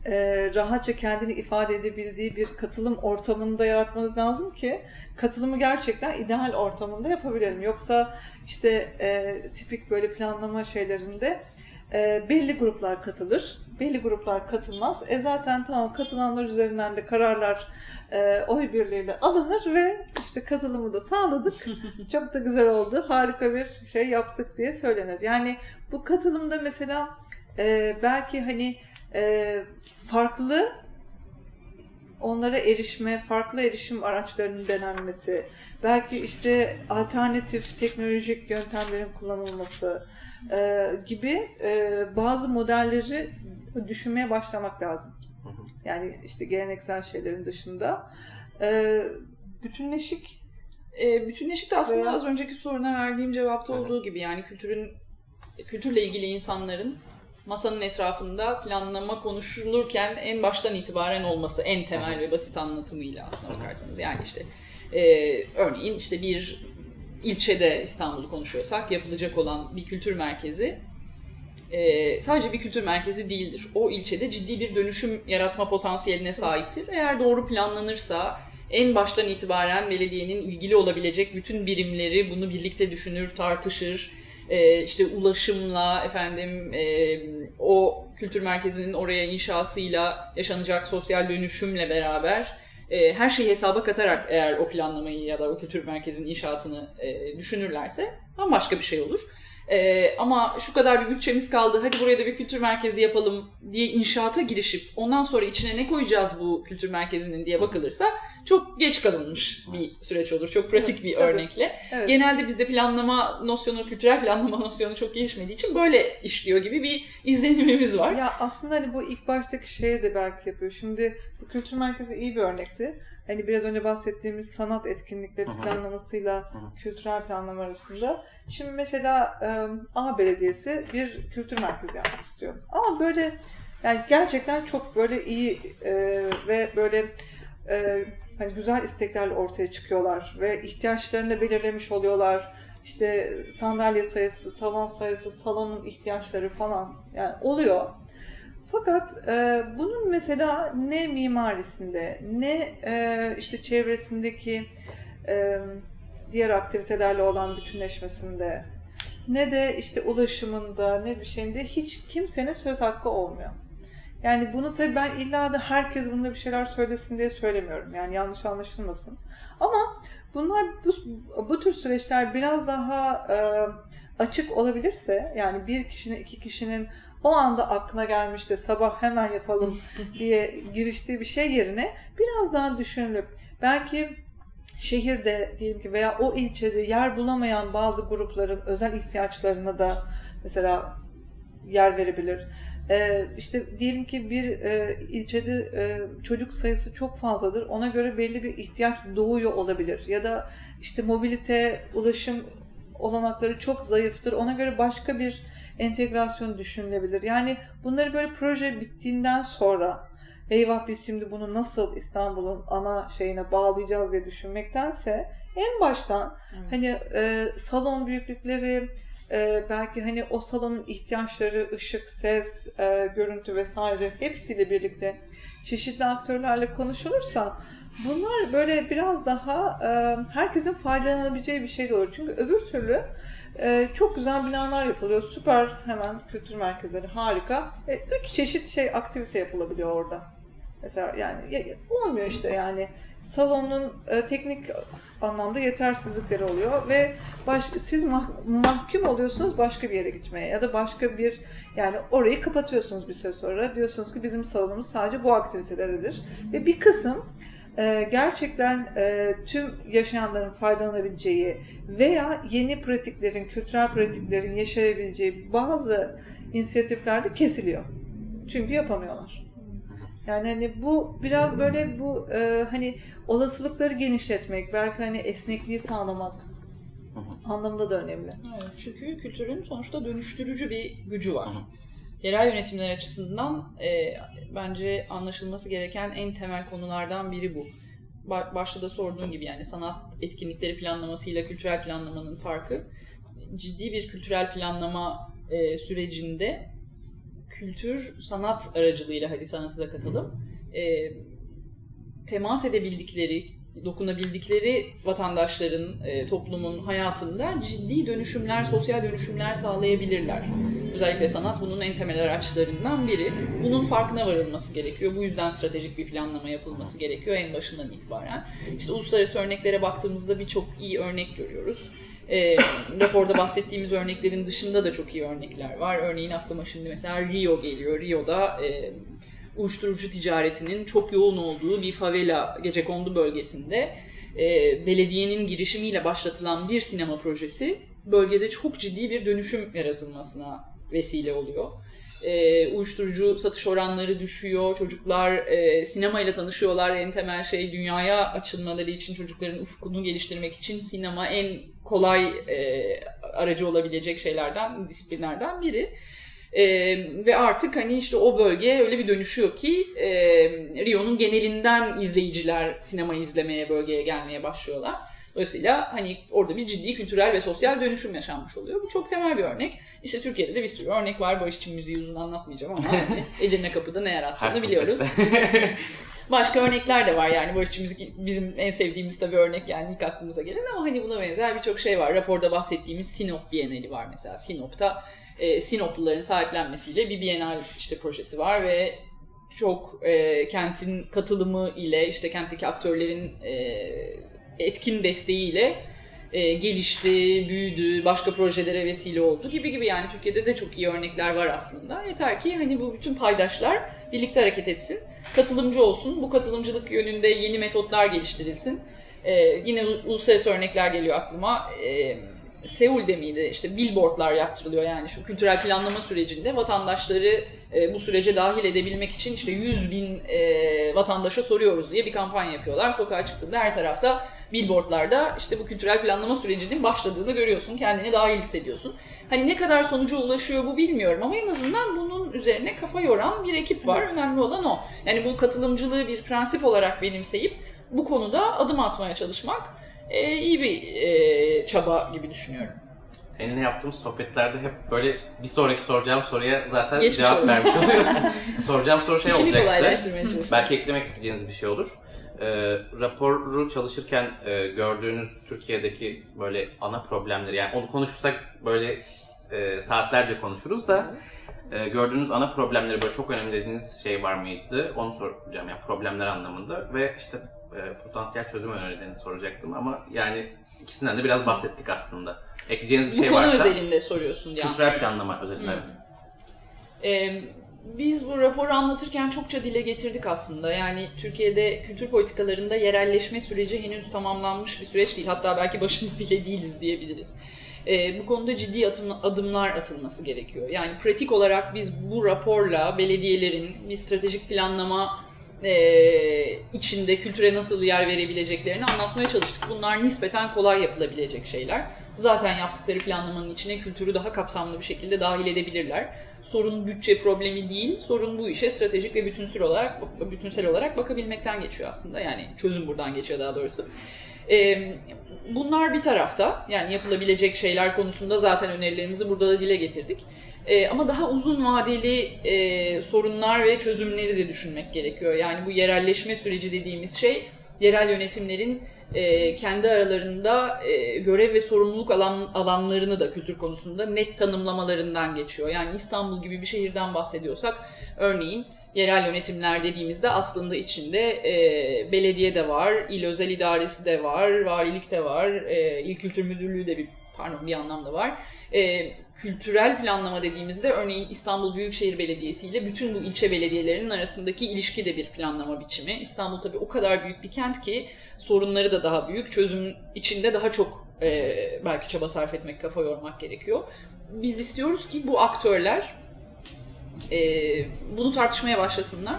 e, rahatça kendini ifade edebildiği bir katılım ortamında yaratmanız lazım ki katılımı gerçekten ideal ortamında yapabilirim. Yoksa işte e, tipik böyle planlama şeylerinde e, belli gruplar katılır, belli gruplar katılmaz. E zaten tamam, katılanlar üzerinden de kararlar e, oy birliğiyle alınır ve işte katılımı da sağladık. Çok da güzel oldu, harika bir şey yaptık diye söylenir. Yani bu katılımda mesela e, belki hani e, farklı onlara erişme, farklı erişim araçlarının denenmesi, belki işte alternatif teknolojik yöntemlerin kullanılması e, gibi e, bazı modelleri düşünmeye başlamak lazım. Yani işte geleneksel şeylerin dışında e, bütünleşik e, bütünleşik de aslında az önceki soruna verdiğim cevapta olduğu gibi, yani kültürün kültürle ilgili insanların masanın etrafında planlama konuşulurken en baştan itibaren olması, en temel ve basit anlatımıyla aslına bakarsanız. Yani işte e, örneğin işte bir ilçede İstanbul'u konuşuyorsak yapılacak olan bir kültür merkezi e, sadece bir kültür merkezi değildir. O ilçede ciddi bir dönüşüm yaratma potansiyeline sahiptir. Eğer doğru planlanırsa en baştan itibaren belediyenin ilgili olabilecek bütün birimleri bunu birlikte düşünür, tartışır. Ee, işte ulaşımla, efendim e, o kültür merkezinin oraya inşasıyla yaşanacak sosyal dönüşümle beraber e, her şeyi hesaba katarak eğer o planlamayı ya da o kültür merkezinin inşaatını e, düşünürlerse bambaşka bir şey olur. E, ama şu kadar bir bütçemiz kaldı, hadi buraya da bir kültür merkezi yapalım diye inşaata girişip ondan sonra içine ne koyacağız bu kültür merkezinin diye bakılırsa çok geç kalınmış bir süreç olur. Çok pratik evet, bir tabii. örnekle. Evet. Genelde bizde planlama nosyonu, kültürel planlama nosyonu çok gelişmediği için böyle işliyor gibi bir izlenimimiz var. Ya aslında hani bu ilk baştaki şeye de belki yapıyor. Şimdi bu kültür merkezi iyi bir örnekti. Hani biraz önce bahsettiğimiz sanat etkinlikleri Aha. planlamasıyla Aha. kültürel planlama arasında. Şimdi mesela A Belediyesi bir kültür merkezi yapmak istiyor. Ama böyle yani gerçekten çok böyle iyi ve böyle Ee, hani güzel isteklerle ortaya çıkıyorlar ve ihtiyaçlarını belirlemiş oluyorlar. İşte sandalye sayısı, salon sayısı, salonun ihtiyaçları falan yani oluyor. Fakat e, bunun mesela ne mimarisinde, ne e, işte çevresindeki e, diğer aktivitelerle olan bütünleşmesinde, ne de işte ulaşımında, ne bir şeyinde hiç kimsenin söz hakkı olmuyor. Yani bunu tabii ben illa da herkes bunda bir şeyler söylesin diye söylemiyorum. Yani yanlış anlaşılmasın. Ama bunlar bu, bu tür süreçler biraz daha e, açık olabilirse, yani bir kişinin, iki kişinin o anda aklına gelmiş de sabah hemen yapalım diye giriştiği bir şey yerine biraz daha düşünülüp belki şehirde diyelim ki veya o ilçede yer bulamayan bazı grupların özel ihtiyaçlarına da mesela yer verebilir. Ee, işte diyelim ki bir e, ilçede e, çocuk sayısı çok fazladır. Ona göre belli bir ihtiyaç doğuyor olabilir. Ya da işte mobilite, ulaşım olanakları çok zayıftır. Ona göre başka bir entegrasyon düşünülebilir. Yani bunları böyle proje bittiğinden sonra eyvah biz şimdi bunu nasıl İstanbul'un ana şeyine bağlayacağız diye düşünmektense en baştan evet. hani e, salon büyüklükleri, Ee, belki hani o salonun ihtiyaçları, ışık, ses, e, görüntü vesaire hepsiyle birlikte çeşitli aktörlerle konuşulursa bunlar böyle biraz daha e, herkesin faydalanabileceği bir şey olur. Çünkü öbür türlü e, çok güzel binalar yapılıyor. Süper, hemen kültür merkezleri harika. E, üç çeşit şey aktivite yapılabiliyor orada. Mesela yani olmuyor işte yani. Salonun e, teknik anlamda yetersizlikleri oluyor ve baş, siz mah, mahkum oluyorsunuz başka bir yere gitmeye ya da başka bir yani orayı kapatıyorsunuz bir süre sonra. Diyorsunuz ki bizim salonumuz sadece bu aktiviteleridir ve bir kısım e, gerçekten e, tüm yaşayanların faydalanabileceği veya yeni pratiklerin, kültürel pratiklerin yaşayabileceği bazı inisiyatiflerde kesiliyor. Çünkü yapamıyorlar. Yani hani bu biraz böyle bu e, hani olasılıkları genişletmek, belki hani esnekliği sağlamak anlamında da önemli. Evet, çünkü kültürün sonuçta dönüştürücü bir gücü var. Yerel yönetimler açısından e, bence anlaşılması gereken en temel konulardan biri bu. Başta da sorduğum gibi yani sanat etkinlikleri planlamasıyla kültürel planlamanın farkı. Ciddi bir kültürel planlama e, sürecinde kültür, sanat aracılığıyla, hadi sanatı da katalım, e, temas edebildikleri, dokunabildikleri vatandaşların, e, toplumun hayatında ciddi dönüşümler, sosyal dönüşümler sağlayabilirler. Özellikle sanat bunun en temel araçlarından biri. Bunun farkına varılması gerekiyor. Bu yüzden stratejik bir planlama yapılması gerekiyor en başından itibaren. İşte uluslararası örneklere baktığımızda birçok iyi örnek görüyoruz. E, raporda bahsettiğimiz örneklerin dışında da çok iyi örnekler var. Örneğin aklıma şimdi mesela Rio geliyor. Rio'da e, uyuşturucu ticaretinin çok yoğun olduğu bir favela, gecekondu bölgesinde e, belediyenin girişimiyle başlatılan bir sinema projesi bölgede çok ciddi bir dönüşüm yaratılmasına vesile oluyor. E, uyuşturucu satış oranları düşüyor, çocuklar e, sinemayla tanışıyorlar. En temel şey, dünyaya açılmaları için, çocukların ufkunu geliştirmek için sinema en kolay e, aracı olabilecek şeylerden, disiplinlerden biri. E, ve artık hani işte o bölge öyle bir dönüşüyor ki e, Rio'nun genelinden izleyiciler sinemayı izlemeye, bölgeye gelmeye başlıyorlar. Dolayısıyla hani orada bir ciddi kültürel ve sosyal dönüşüm yaşanmış oluyor. Bu çok temel bir örnek. İşte Türkiye'de de bir sürü örnek var. Barışçı Müziği uzun anlatmayacağım ama yani Edirne Kapı'da ne yarattığını biliyoruz. Başka örnekler de var yani. Barışçı Müzik bizim en sevdiğimiz tabii örnek, yani ilk aklımıza gelen, ama hani buna benzer birçok şey var. Raporda bahsettiğimiz Sinop Biennale var mesela. Sinop'ta e, Sinopluların sahiplenmesiyle bir Biennale işte projesi var ve çok e, kentin katılımı ile, işte kentteki aktörlerin e, etkin desteğiyle e, gelişti, büyüdü, başka projelere vesile oldu gibi gibi. Yani Türkiye'de de çok iyi örnekler var aslında. Yeter ki hani bu bütün paydaşlar birlikte hareket etsin, katılımcı olsun, bu katılımcılık yönünde yeni metotlar geliştirilsin. E, yine uluslararası örnekler geliyor aklıma. E, Seul'de miydi? İşte billboardlar yaptırılıyor, yani şu kültürel planlama sürecinde vatandaşları e, bu sürece dahil edebilmek için işte yüz bin e, vatandaşa soruyoruz diye bir kampanya yapıyorlar. Sokağa çıktığında her tarafta billboardlarda işte bu kültürel planlama sürecinin başladığını görüyorsun, kendini dahil hissediyorsun. Hani ne kadar sonuca ulaşıyor bu bilmiyorum ama en azından bunun üzerine kafa yoran bir ekip var. Evet. Önemli olan o. Yani bu katılımcılığı bir prensip olarak benimseyip bu konuda adım atmaya çalışmak E, iyi bir e, çaba gibi düşünüyorum. Seninle yaptığımız sohbetlerde hep böyle bir sonraki soracağım soruya zaten geçmiş cevap olur. Vermiş oluyorsun. Soracağım soru şey İşini olacaktı. Belki eklemek isteyeceğiniz bir şey olur. E, raporu çalışırken e, gördüğünüz Türkiye'deki böyle ana problemleri, yani onu konuşursak böyle e, saatlerce konuşuruz da e, gördüğünüz ana problemleri böyle çok önemli dediğiniz şey var mıydı? Onu soracağım, yani problemler anlamında ve işte potansiyel çözüm önerilerini soracaktım ama yani ikisinden de biraz bahsettik aslında. Ekleyeceğiniz bir bu şey varsa... Bu konu özelinde soruyorsun diye. Kültürel planlama özelinde. Hmm. Ee, biz bu raporu anlatırken çokça dile getirdik aslında. Yani Türkiye'de kültür politikalarında yerelleşme süreci henüz tamamlanmış bir süreç değil. Hatta belki başında bile değiliz diyebiliriz. Ee, bu konuda ciddi atım, adımlar atılması gerekiyor. Yani pratik olarak biz bu raporla belediyelerin bir stratejik planlama Ee, içinde kültüre nasıl yer verebileceklerini anlatmaya çalıştık. Bunlar nispeten kolay yapılabilecek şeyler. Zaten yaptıkları planlamanın içine kültürü daha kapsamlı bir şekilde dahil edebilirler. Sorun bütçe problemi değil, sorun bu işe stratejik ve bütünsel olarak bütünsel olarak bakabilmekten geçiyor aslında. Yani çözüm buradan geçiyor daha doğrusu. Ee, bunlar bir tarafta, yani yapılabilecek şeyler konusunda zaten önerilerimizi burada da dile getirdik. Ee, ama daha uzun vadeli e, sorunlar ve çözümleri de düşünmek gerekiyor. Yani bu yerelleşme süreci dediğimiz şey, yerel yönetimlerin e, kendi aralarında e, görev ve sorumluluk alan, alanlarını da kültür konusunda net tanımlamalarından geçiyor. Yani İstanbul gibi bir şehirden bahsediyorsak, örneğin yerel yönetimler dediğimizde aslında içinde e, belediye de var, il özel idaresi de var, valilik de var, e, il kültür müdürlüğü de bir Pardon bir anlamda var. Ee, kültürel planlama dediğimizde örneğin İstanbul Büyükşehir Belediyesi ile bütün bu ilçe belediyelerinin arasındaki ilişki de bir planlama biçimi. İstanbul tabii o kadar büyük bir kent ki sorunları da daha büyük. Çözüm içinde daha çok e, belki çaba sarf etmek, kafa yormak gerekiyor. Biz istiyoruz ki bu aktörler e, bunu tartışmaya başlasınlar.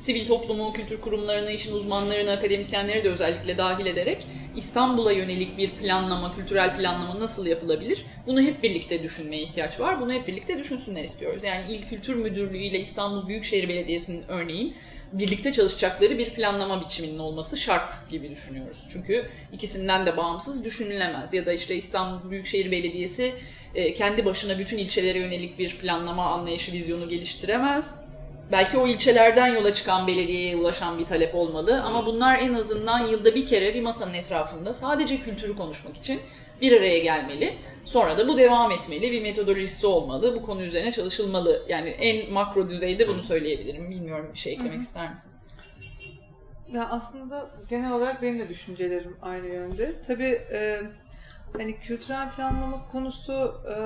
Sivil toplumu, kültür kurumlarını, işin uzmanlarını, akademisyenleri de özellikle dahil ederek İstanbul'a yönelik bir planlama, kültürel planlama nasıl yapılabilir? Bunu hep birlikte düşünmeye ihtiyaç var. Bunu hep birlikte düşünsünler istiyoruz. Yani İl Kültür Müdürlüğü ile İstanbul Büyükşehir Belediyesi'nin örneğin birlikte çalışacakları bir planlama biçiminin olması şart gibi düşünüyoruz. Çünkü ikisinden de bağımsız düşünülemez. Ya da işte İstanbul Büyükşehir Belediyesi kendi başına bütün ilçelere yönelik bir planlama anlayışı, vizyonu geliştiremez. Belki o ilçelerden yola çıkan belediyeye ulaşan bir talep olmalı ama bunlar en azından yılda bir kere bir masanın etrafında sadece kültürü konuşmak için bir araya gelmeli. Sonra da bu devam etmeli, bir metodolojisi olmalı, bu konu üzerine çalışılmalı. Yani en makro düzeyde bunu söyleyebilirim. Bilmiyorum, bir şey eklemek Hı-hı. ister misin? Ya aslında genel olarak benim de düşüncelerim aynı yönde. Tabii e, hani kültürel planlama konusu e,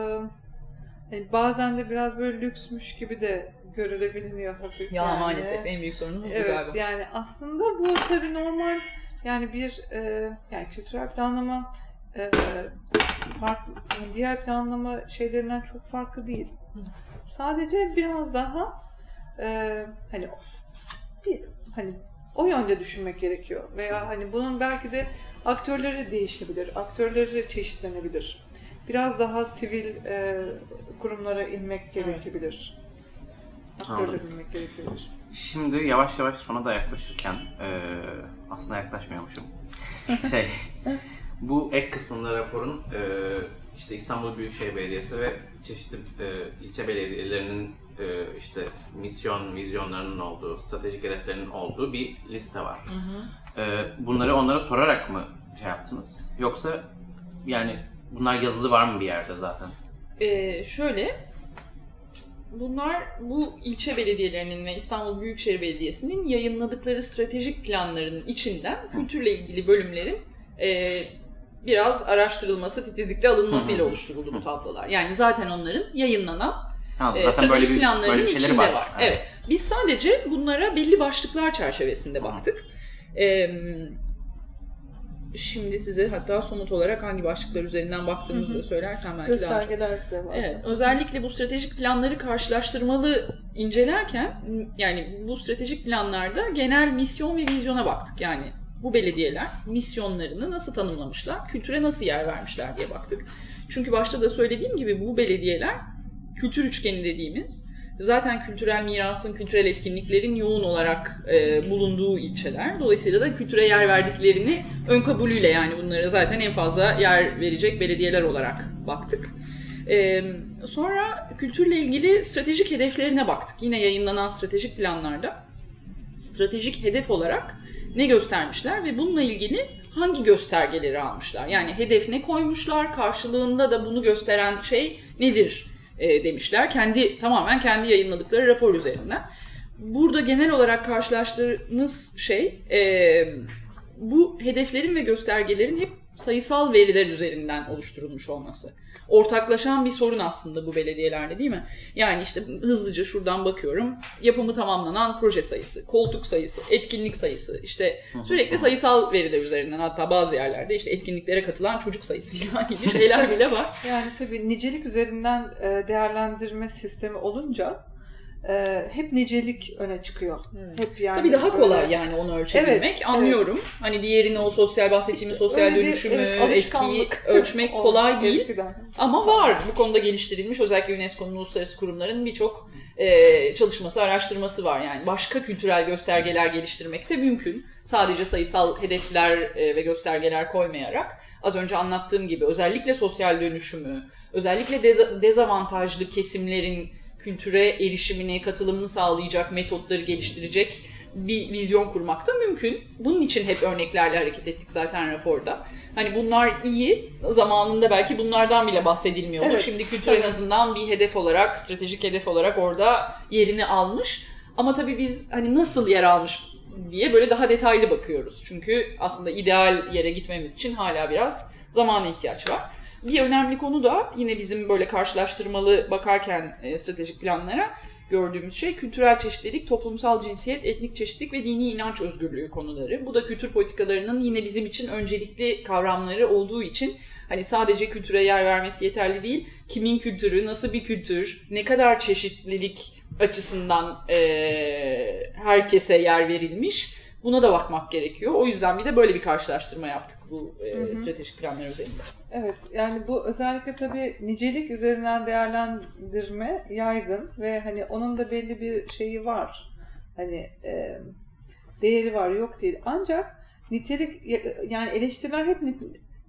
hani bazen de biraz böyle lüksmüş gibi de görülebiliniyor hafif. Ya yani. Maalesef en büyük sorunumuz evet, bu galiba. Evet yani aslında bu tabii normal yani bir e, yani kültürel planlama e, farklı, diğer planlama şeylerinden çok farklı değil. Sadece biraz daha e, hani bir hani o yönde düşünmek gerekiyor veya hani bunun belki de aktörleri değişebilir, aktörleri çeşitlenebilir. Biraz daha sivil e, kurumlara inmek gerekebilir. Aktörleri bilmek gerekebilir. Şimdi yavaş yavaş sona da yaklaşırken e, aslında yaklaşmıyormuşum. Şey, bu ek kısmında raporun e, işte İstanbul Büyükşehir Belediyesi ve çeşitli e, ilçe belediyelerinin e, işte misyon, vizyonlarının olduğu, stratejik hedeflerinin olduğu bir liste var. Hı hı. E, bunları onlara sorarak mı şey yaptınız? Yoksa yani bunlar yazılı var mı bir yerde zaten? E, şöyle. Bunlar bu ilçe belediyelerinin ve İstanbul Büyükşehir Belediyesi'nin yayınladıkları stratejik planlarının içinden kültürle ilgili bölümlerin e, biraz araştırılması, titizlikle alınmasıyla oluşturuldu bu tablolar. Yani zaten onların yayınlanan ha, e, stratejik bir, planlarının içinde var. var. Evet. Evet. Biz sadece bunlara belli başlıklar çerçevesinde baktık. E, Şimdi size hatta somut olarak hangi başlıklar üzerinden baktığımızı da söylersem belki göstergeler daha çok. Göstergeler de var. Evet, özellikle bu stratejik planları karşılaştırmalı incelerken, yani bu stratejik planlarda genel misyon ve vizyona baktık. Yani bu belediyeler misyonlarını nasıl tanımlamışlar, kültüre nasıl yer vermişler diye baktık. Çünkü başta da söylediğim gibi bu belediyeler kültür üçgeni dediğimiz, zaten kültürel mirasın, kültürel etkinliklerin yoğun olarak e, bulunduğu ilçeler. Dolayısıyla da kültüre yer verdiklerini ön kabulüyle, yani bunlara zaten en fazla yer verecek belediyeler olarak baktık. E, sonra kültürle ilgili stratejik hedeflerine baktık. Yine yayınlanan stratejik planlarda stratejik hedef olarak ne göstermişler ve bununla ilgili hangi göstergeleri almışlar? Yani hedef ne koymuşlar, karşılığında da bunu gösteren şey nedir? demişler. Kendi, tamamen kendi yayınladıkları rapor üzerinden. Burada genel olarak karşılaştığımız şey e, bu hedeflerin ve göstergelerin hep sayısal veriler üzerinden oluşturulmuş olması. Ortaklaşan bir sorun aslında bu belediyelerde, değil mi? Yani işte hızlıca şuradan bakıyorum. Yapımı tamamlanan proje sayısı, koltuk sayısı, etkinlik sayısı, işte sürekli sayısal veriler üzerinden, hatta bazı yerlerde işte etkinliklere katılan çocuk sayısı falan gibi şeyler bile var. Yani tabii nicelik üzerinden değerlendirme sistemi olunca hep nicelik öne çıkıyor. Evet. Hep yani tabii daha kolay öyle. Yani onu ölçebilmek. Evet, anlıyorum. Evet. Hani diğerini, o sosyal bahsettiğimiz işte sosyal dönüşümü, evet, etkiyi ölçmek kolay değil. Eskiden. Ama var. Bu konuda geliştirilmiş, özellikle UNESCO'nun, uluslararası kurumların birçok e, çalışması, araştırması var. Yani başka kültürel göstergeler geliştirmek de mümkün. Sadece sayısal hedefler e, ve göstergeler koymayarak, az önce anlattığım gibi özellikle sosyal dönüşümü, özellikle dez- dezavantajlı kesimlerin kültüre erişimini, katılımını sağlayacak metotları geliştirecek bir vizyon kurmak da mümkün. Bunun için hep örneklerle hareket ettik zaten raporda. Hani bunlar iyi, zamanında belki bunlardan bile bahsedilmiyordu. Evet. Şimdi kültür en azından bir hedef olarak, stratejik hedef olarak orada yerini almış. Ama tabii biz hani nasıl yer almış diye böyle daha detaylı bakıyoruz. Çünkü aslında ideal yere gitmemiz için hala biraz zamana ihtiyaç var. Bir önemli konu da yine bizim böyle karşılaştırmalı bakarken e, stratejik planlara gördüğümüz şey kültürel çeşitlilik, toplumsal cinsiyet, etnik çeşitlilik ve dini inanç özgürlüğü konuları. Bu da kültür politikalarının yine bizim için öncelikli kavramları olduğu için hani sadece kültüre yer vermesi yeterli değil. Kimin kültürü, nasıl bir kültür, ne kadar çeşitlilik açısından e, herkese yer verilmiş, buna da bakmak gerekiyor. O yüzden bir de böyle bir karşılaştırma yaptık bu e, stratejik planlar üzerinde. Evet, yani bu özellikle tabii nicelik üzerinden değerlendirme yaygın ve hani onun da belli bir şeyi var. Hani e, değeri var yok değil. Ancak nitelik, yani eleştiriler hep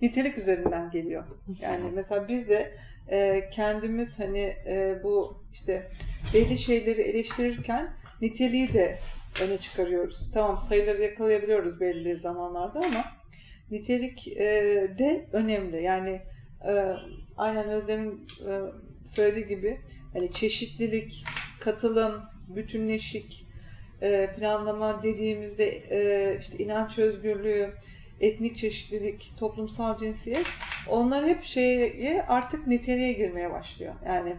nitelik üzerinden geliyor. Yani mesela biz de e, kendimiz hani e, bu işte belli şeyleri eleştirirken niteliği de öne çıkarıyoruz. Tamam, sayıları yakalayabiliyoruz belli zamanlarda ama nitelik e, de önemli. Yani e, aynen Özlem'in e, söylediği gibi hani çeşitlilik, katılım, bütünleşik, e, planlama dediğimizde e, işte inanç özgürlüğü, etnik çeşitlilik, toplumsal cinsiyet, onlar hep şeye artık niteliğe girmeye başlıyor. Yani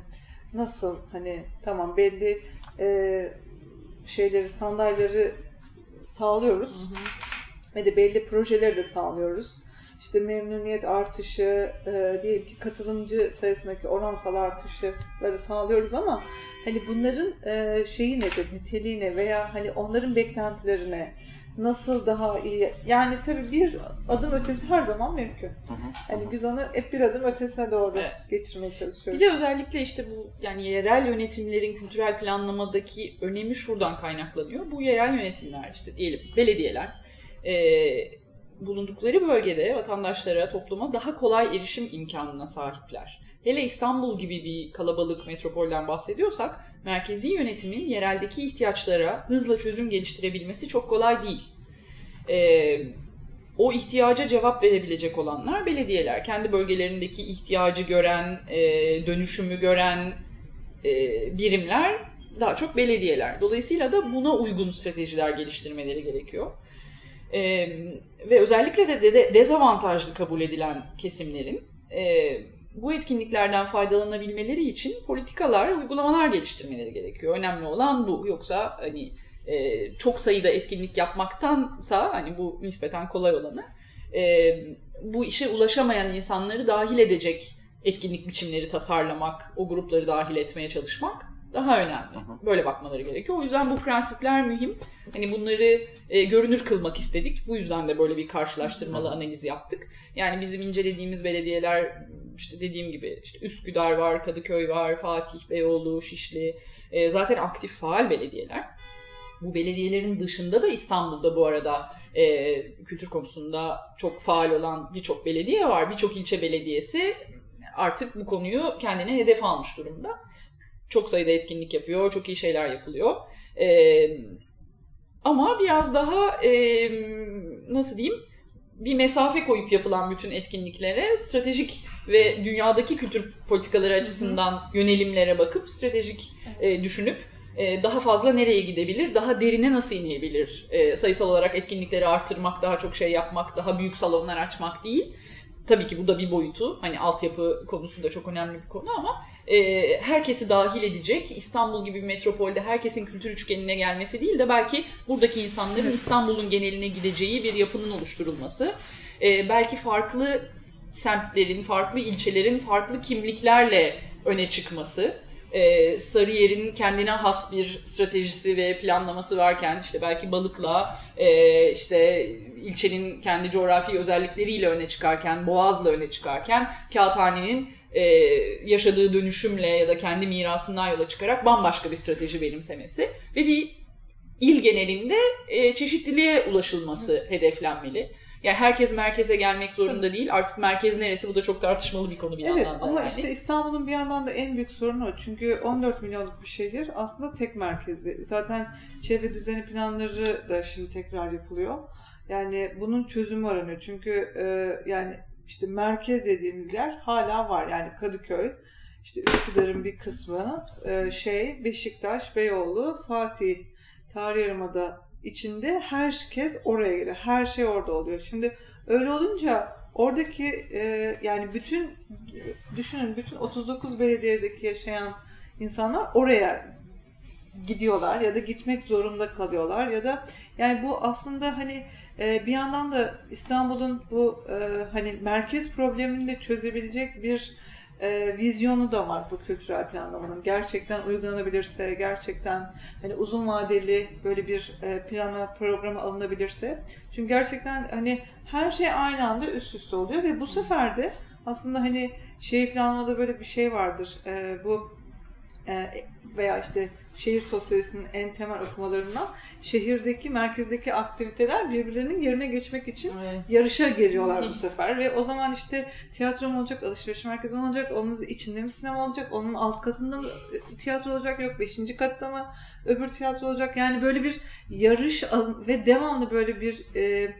nasıl hani tamam belli e, şeyleri, sandalyeleri sağlıyoruz. Hı hı. Ve de belli projeleri de sağlıyoruz. İşte memnuniyet artışı, e, diyelim ki katılımcı sayısındaki oransal artışları sağlıyoruz ama hani bunların e, şeyi nedir, niteliğine veya hani onların beklentilerine nasıl daha iyi, yani tabii bir adım ötesi her zaman mümkün. Hı hı. Hani biz onu hep bir adım ötesine doğru evet. geçirmeye çalışıyoruz. Bir de özellikle işte bu yani yerel yönetimlerin kültürel planlamadaki önemi şuradan kaynaklanıyor. Bu yerel yönetimler işte diyelim belediyeler e, bulundukları bölgede vatandaşlara, topluma daha kolay erişim imkanına sahipler. Hele İstanbul gibi bir kalabalık metropolden bahsediyorsak, merkezi yönetimin yereldeki ihtiyaçlara hızla çözüm geliştirebilmesi çok kolay değil. Ee, o ihtiyaca cevap verebilecek olanlar belediyeler. Kendi bölgelerindeki ihtiyacı gören, e, dönüşümü gören e, birimler daha çok belediyeler. Dolayısıyla da buna uygun stratejiler geliştirmeleri gerekiyor. Ee, ve özellikle de, de dezavantajlı kabul edilen kesimlerin e, bu etkinliklerden faydalanabilmeleri için politikalar, uygulamalar geliştirmeleri gerekiyor. Önemli olan bu. Yoksa hani e, çok sayıda etkinlik yapmaktansa, hani bu nispeten kolay olanı, e, bu işe ulaşamayan insanları dahil edecek etkinlik biçimleri tasarlamak, o grupları dahil etmeye çalışmak daha önemli. Böyle bakmaları gerekiyor. O yüzden bu prensipler mühim. Hani bunları e, görünür kılmak istedik. Bu yüzden de böyle bir karşılaştırmalı analiz yaptık. Yani bizim incelediğimiz belediyeler, işte dediğim gibi işte Üsküdar var, Kadıköy var, Fatih, Beyoğlu, Şişli. E, zaten aktif faal belediyeler. Bu belediyelerin dışında da İstanbul'da bu arada e, kültür konusunda çok faal olan birçok belediye var. Birçok ilçe belediyesi artık bu konuyu kendine hedef almış durumda. Çok sayıda etkinlik yapıyor, çok iyi şeyler yapılıyor. Ee, ama biraz daha e, nasıl diyeyim, bir mesafe koyup yapılan bütün etkinliklere, stratejik ve dünyadaki kültür politikaları açısından Hı-hı. yönelimlere bakıp, stratejik e, düşünüp e, daha fazla nereye gidebilir, daha derine nasıl inebilir, e, sayısal olarak etkinlikleri artırmak, daha çok şey yapmak, daha büyük salonlar açmak değil. Tabii ki bu da bir boyutu. Hani altyapı konusu da çok önemli bir konu ama e, herkesi dahil edecek. İstanbul gibi bir metropolde herkesin kültür üçgenine gelmesi değil de belki buradaki insanların İstanbul'un geneline gideceği bir yapının oluşturulması. E, belki farklı semtlerin, farklı ilçelerin farklı kimliklerle öne çıkması. E, Sarıyer'in kendine has bir stratejisi ve planlaması varken işte belki Balık'la e, işte ilçenin kendi coğrafi özellikleriyle öne çıkarken, Boğaz'la öne çıkarken, Kağıthane'nin e, yaşadığı dönüşümle ya da kendi mirasından yola çıkarak bambaşka bir strateji benimsemesi ve bir il genelinde e, çeşitliliğe ulaşılması evet. hedeflenmeli. Yani herkes merkeze gelmek zorunda değil. Artık merkez neresi? Bu da çok tartışmalı bir konu bir yandan. Evet ama yani. işte İstanbul'un bir yandan da en büyük sorunu o. Çünkü on dört milyonluk bir şehir aslında tek merkezli. Zaten çevre düzeni planları da şimdi tekrar yapılıyor. Yani bunun çözümü aranıyor. Çünkü e, yani işte merkez dediğimiz yer hala var. Yani Kadıköy, işte Üsküdar'ın bir kısmı, e, şey Beşiktaş, Beyoğlu, Fatih, Tarihyaramada içinde herkes oraya geliyor. Her şey orada oluyor. Şimdi öyle olunca oradaki e, yani bütün düşünün bütün otuz dokuz belediyedeki yaşayan insanlar oraya gidiyorlar ya da gitmek zorunda kalıyorlar ya da yani bu aslında hani e, bir yandan da İstanbul'un bu e, hani merkez problemini de çözebilecek bir E, vizyonu da var bu kültürel planlamanın. Gerçekten uygulanabilirse, gerçekten hani uzun vadeli böyle bir e, plana, programa alınabilirse. Çünkü gerçekten hani her şey aynı anda üst üste oluyor ve bu sefer de aslında hani şehir planlamada böyle bir şey vardır. E, bu veya işte şehir sosyolojisinin en temel okumalarından şehirdeki, merkezdeki aktiviteler birbirlerinin yerine geçmek için evet. yarışa geliyorlar bu sefer. Ve o zaman işte tiyatro mu olacak, alışveriş merkezi mi olacak, onun içinde mi sinema olacak, onun alt katında mı tiyatro olacak, yok beşinci katta mı öbür tiyatro olacak. Yani böyle bir yarış ve devamlı böyle bir e,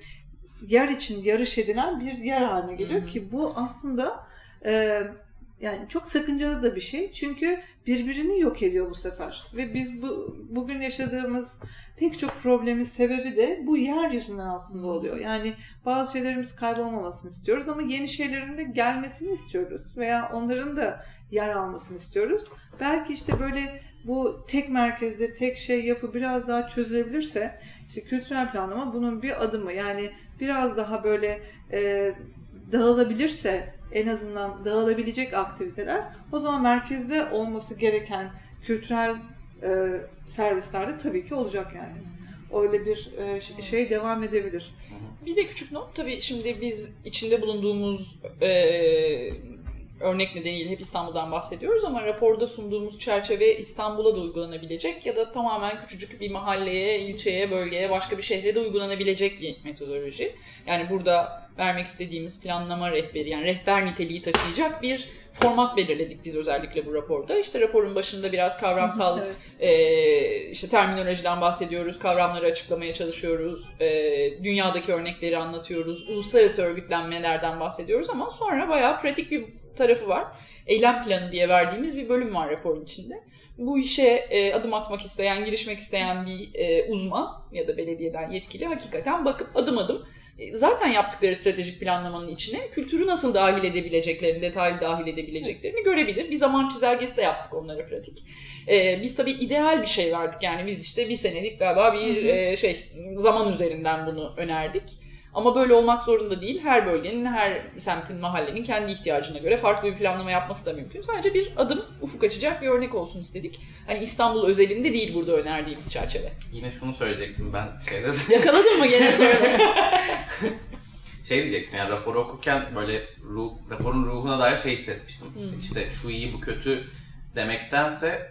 yer için yarış edilen bir yer haline geliyor Hı-hı. ki bu aslında e, yani çok sakıncalı da bir şey. Çünkü birbirini yok ediyor bu sefer. Ve biz bu bugün yaşadığımız pek çok problemin sebebi de bu yer yüzünden aslında oluyor. Yani bazı şeylerimiz kaybolmamasını istiyoruz ama yeni şeylerin de gelmesini istiyoruz. Veya onların da yer almasını istiyoruz. Belki işte böyle bu tek merkezde tek şey yapı biraz daha çözülebilirse işte kültürel planlama bunun bir adımı. Yani biraz daha böyle e, dağılabilirse en azından dağılabilecek aktiviteler, o zaman merkezde olması gereken kültürel e, servisler de tabii ki olacak yani. Öyle bir e, şey devam edebilir. Bir de küçük not, tabii şimdi biz içinde bulunduğumuz e, örnek nedeniyle hep İstanbul'dan bahsediyoruz ama raporda sunduğumuz çerçeve İstanbul'a da uygulanabilecek ya da tamamen küçücük bir mahalleye, ilçeye, bölgeye, başka bir şehre de uygulanabilecek bir metodoloji. Yani burada vermek istediğimiz planlama rehberi, yani rehber niteliği taşıyacak bir format belirledik biz özellikle bu raporda. İşte raporun başında biraz kavramsal evet. e, işte terminolojiden bahsediyoruz, kavramları açıklamaya çalışıyoruz, e, dünyadaki örnekleri anlatıyoruz, uluslararası örgütlenmelerden bahsediyoruz ama sonra bayağı pratik bir tarafı var. Eylem planı diye verdiğimiz bir bölüm var raporun içinde. Bu işe e, adım atmak isteyen, girişmek isteyen bir e, uzman ya da belediyeden yetkili hakikaten bakıp adım adım zaten yaptıkları stratejik planlamanın içine kültürü nasıl dahil edebileceklerini, detaylı dahil edebileceklerini evet. görebilir. Bir zaman çizelgesi de yaptık onlara pratik. Ee, biz tabii ideal bir şey verdik. Yani biz işte bir senelik galiba bir e, şey zaman üzerinden bunu önerdik. Ama böyle olmak zorunda değil. Her bölgenin, her semtin, mahallenin kendi ihtiyacına göre farklı bir planlama yapması da mümkün. Sadece bir adım ufuk açacak bir örnek olsun istedik. Hani İstanbul özelinde değil burada önerdiğimiz çerçeve. Yine şunu söyleyecektim ben şeyde de. Yakaladın mı gene söyle. Şey diyecektim yani raporu okurken böyle ruh, raporun ruhuna dair şey hissetmiştim. Hmm. İşte şu iyi bu kötü demektense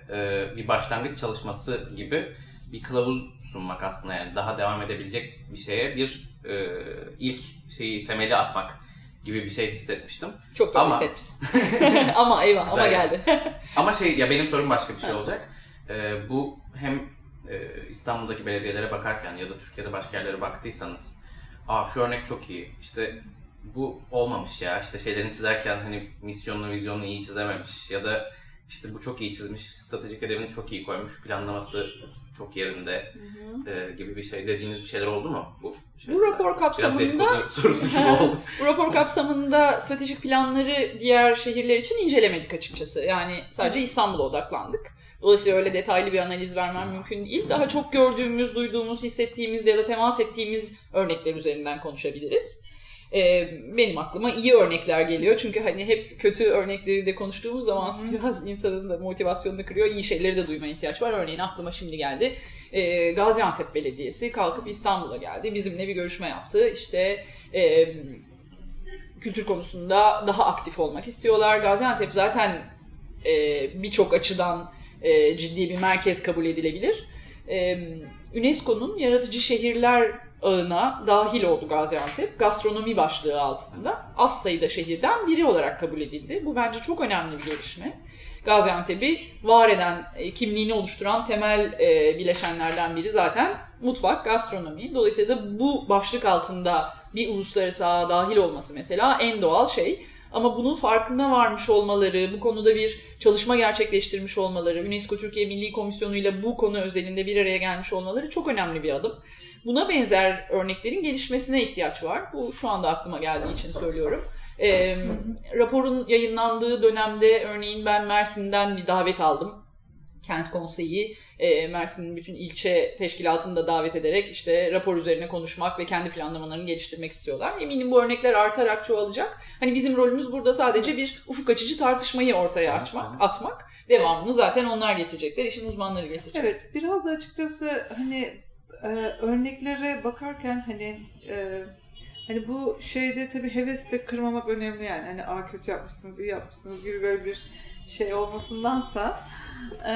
bir başlangıç çalışması gibi bir kılavuz sunmak aslında yani daha devam edebilecek bir şeye bir e, ilk şeyi temeli atmak gibi bir şey hissetmiştim. Çok doğru hissetmişsin. ama eyvah ama geldi. ama şey ya benim sorum başka bir şey olacak. E, bu hem e, İstanbul'daki belediyelere bakarken ya da Türkiye'de başka yerlere baktıysanız aa şu örnek çok iyi işte bu olmamış ya işte şeylerini çizerken hani misyonunu vizyonunu iyi çizememiş ya da İşte bu çok iyi çizmiş, stratejik hedefini çok iyi koymuş, planlaması çok yerinde e, gibi bir şey dediğiniz bir şeyler oldu mu? Bu, şey, bu rapor kapsamında oldu. Bu rapor kapsamında stratejik planları diğer şehirler için incelemedik açıkçası. Yani sadece İstanbul'a odaklandık. Dolayısıyla öyle detaylı bir analiz vermem mümkün değil. Daha çok gördüğümüz, duyduğumuz, hissettiğimiz ya da temas ettiğimiz örnekler üzerinden konuşabiliriz. Benim aklıma iyi örnekler geliyor çünkü hani hep kötü örnekleri de konuştuğumuz zaman biraz insanın da motivasyonunu kırıyor, iyi şeyleri de duymaya ihtiyaç var. Örneğin aklıma şimdi geldi Gaziantep Belediyesi kalkıp İstanbul'a geldi, bizimle bir görüşme yaptı. İşte kültür konusunda daha aktif olmak istiyorlar. Gaziantep zaten birçok açıdan ciddi bir merkez kabul edilebilir. UNESCO'nun yaratıcı şehirler ağına dahil oldu Gaziantep. Gastronomi başlığı altında az sayıda şehirden biri olarak kabul edildi. Bu bence çok önemli bir gelişme. Gaziantep'i var eden, kimliğini oluşturan temel bileşenlerden biri zaten mutfak, gastronomi. Dolayısıyla bu başlık altında bir uluslararası ağa dahil olması mesela en doğal şey. Ama bunun farkına varmış olmaları, bu konuda bir çalışma gerçekleştirmiş olmaları, UNESCO Türkiye Milli Komisyonu ile bu konu özelinde bir araya gelmiş olmaları çok önemli bir adım. Buna benzer örneklerin gelişmesine ihtiyaç var. Bu şu anda aklıma geldiği için söylüyorum. E, raporun yayınlandığı dönemde örneğin ben Mersin'den bir davet aldım. Kent Konseyi e, Mersin'in bütün ilçe teşkilatını da davet ederek işte rapor üzerine konuşmak ve kendi planlamalarını geliştirmek istiyorlar. Eminim bu örnekler artarak çoğalacak. Hani bizim rolümüz burada sadece bir ufuk açıcı tartışmayı ortaya açmak, atmak. Devamını zaten onlar getirecekler, işin uzmanları getirecek. Evet, biraz da açıkçası hani Ee, örneklere bakarken hani e, Hani bu şeyde tabii heves de kırmamak önemli yani. Hani a kötü yapmışsınız, iyi yapmışsınız gibi böyle bir şey olmasındansa e,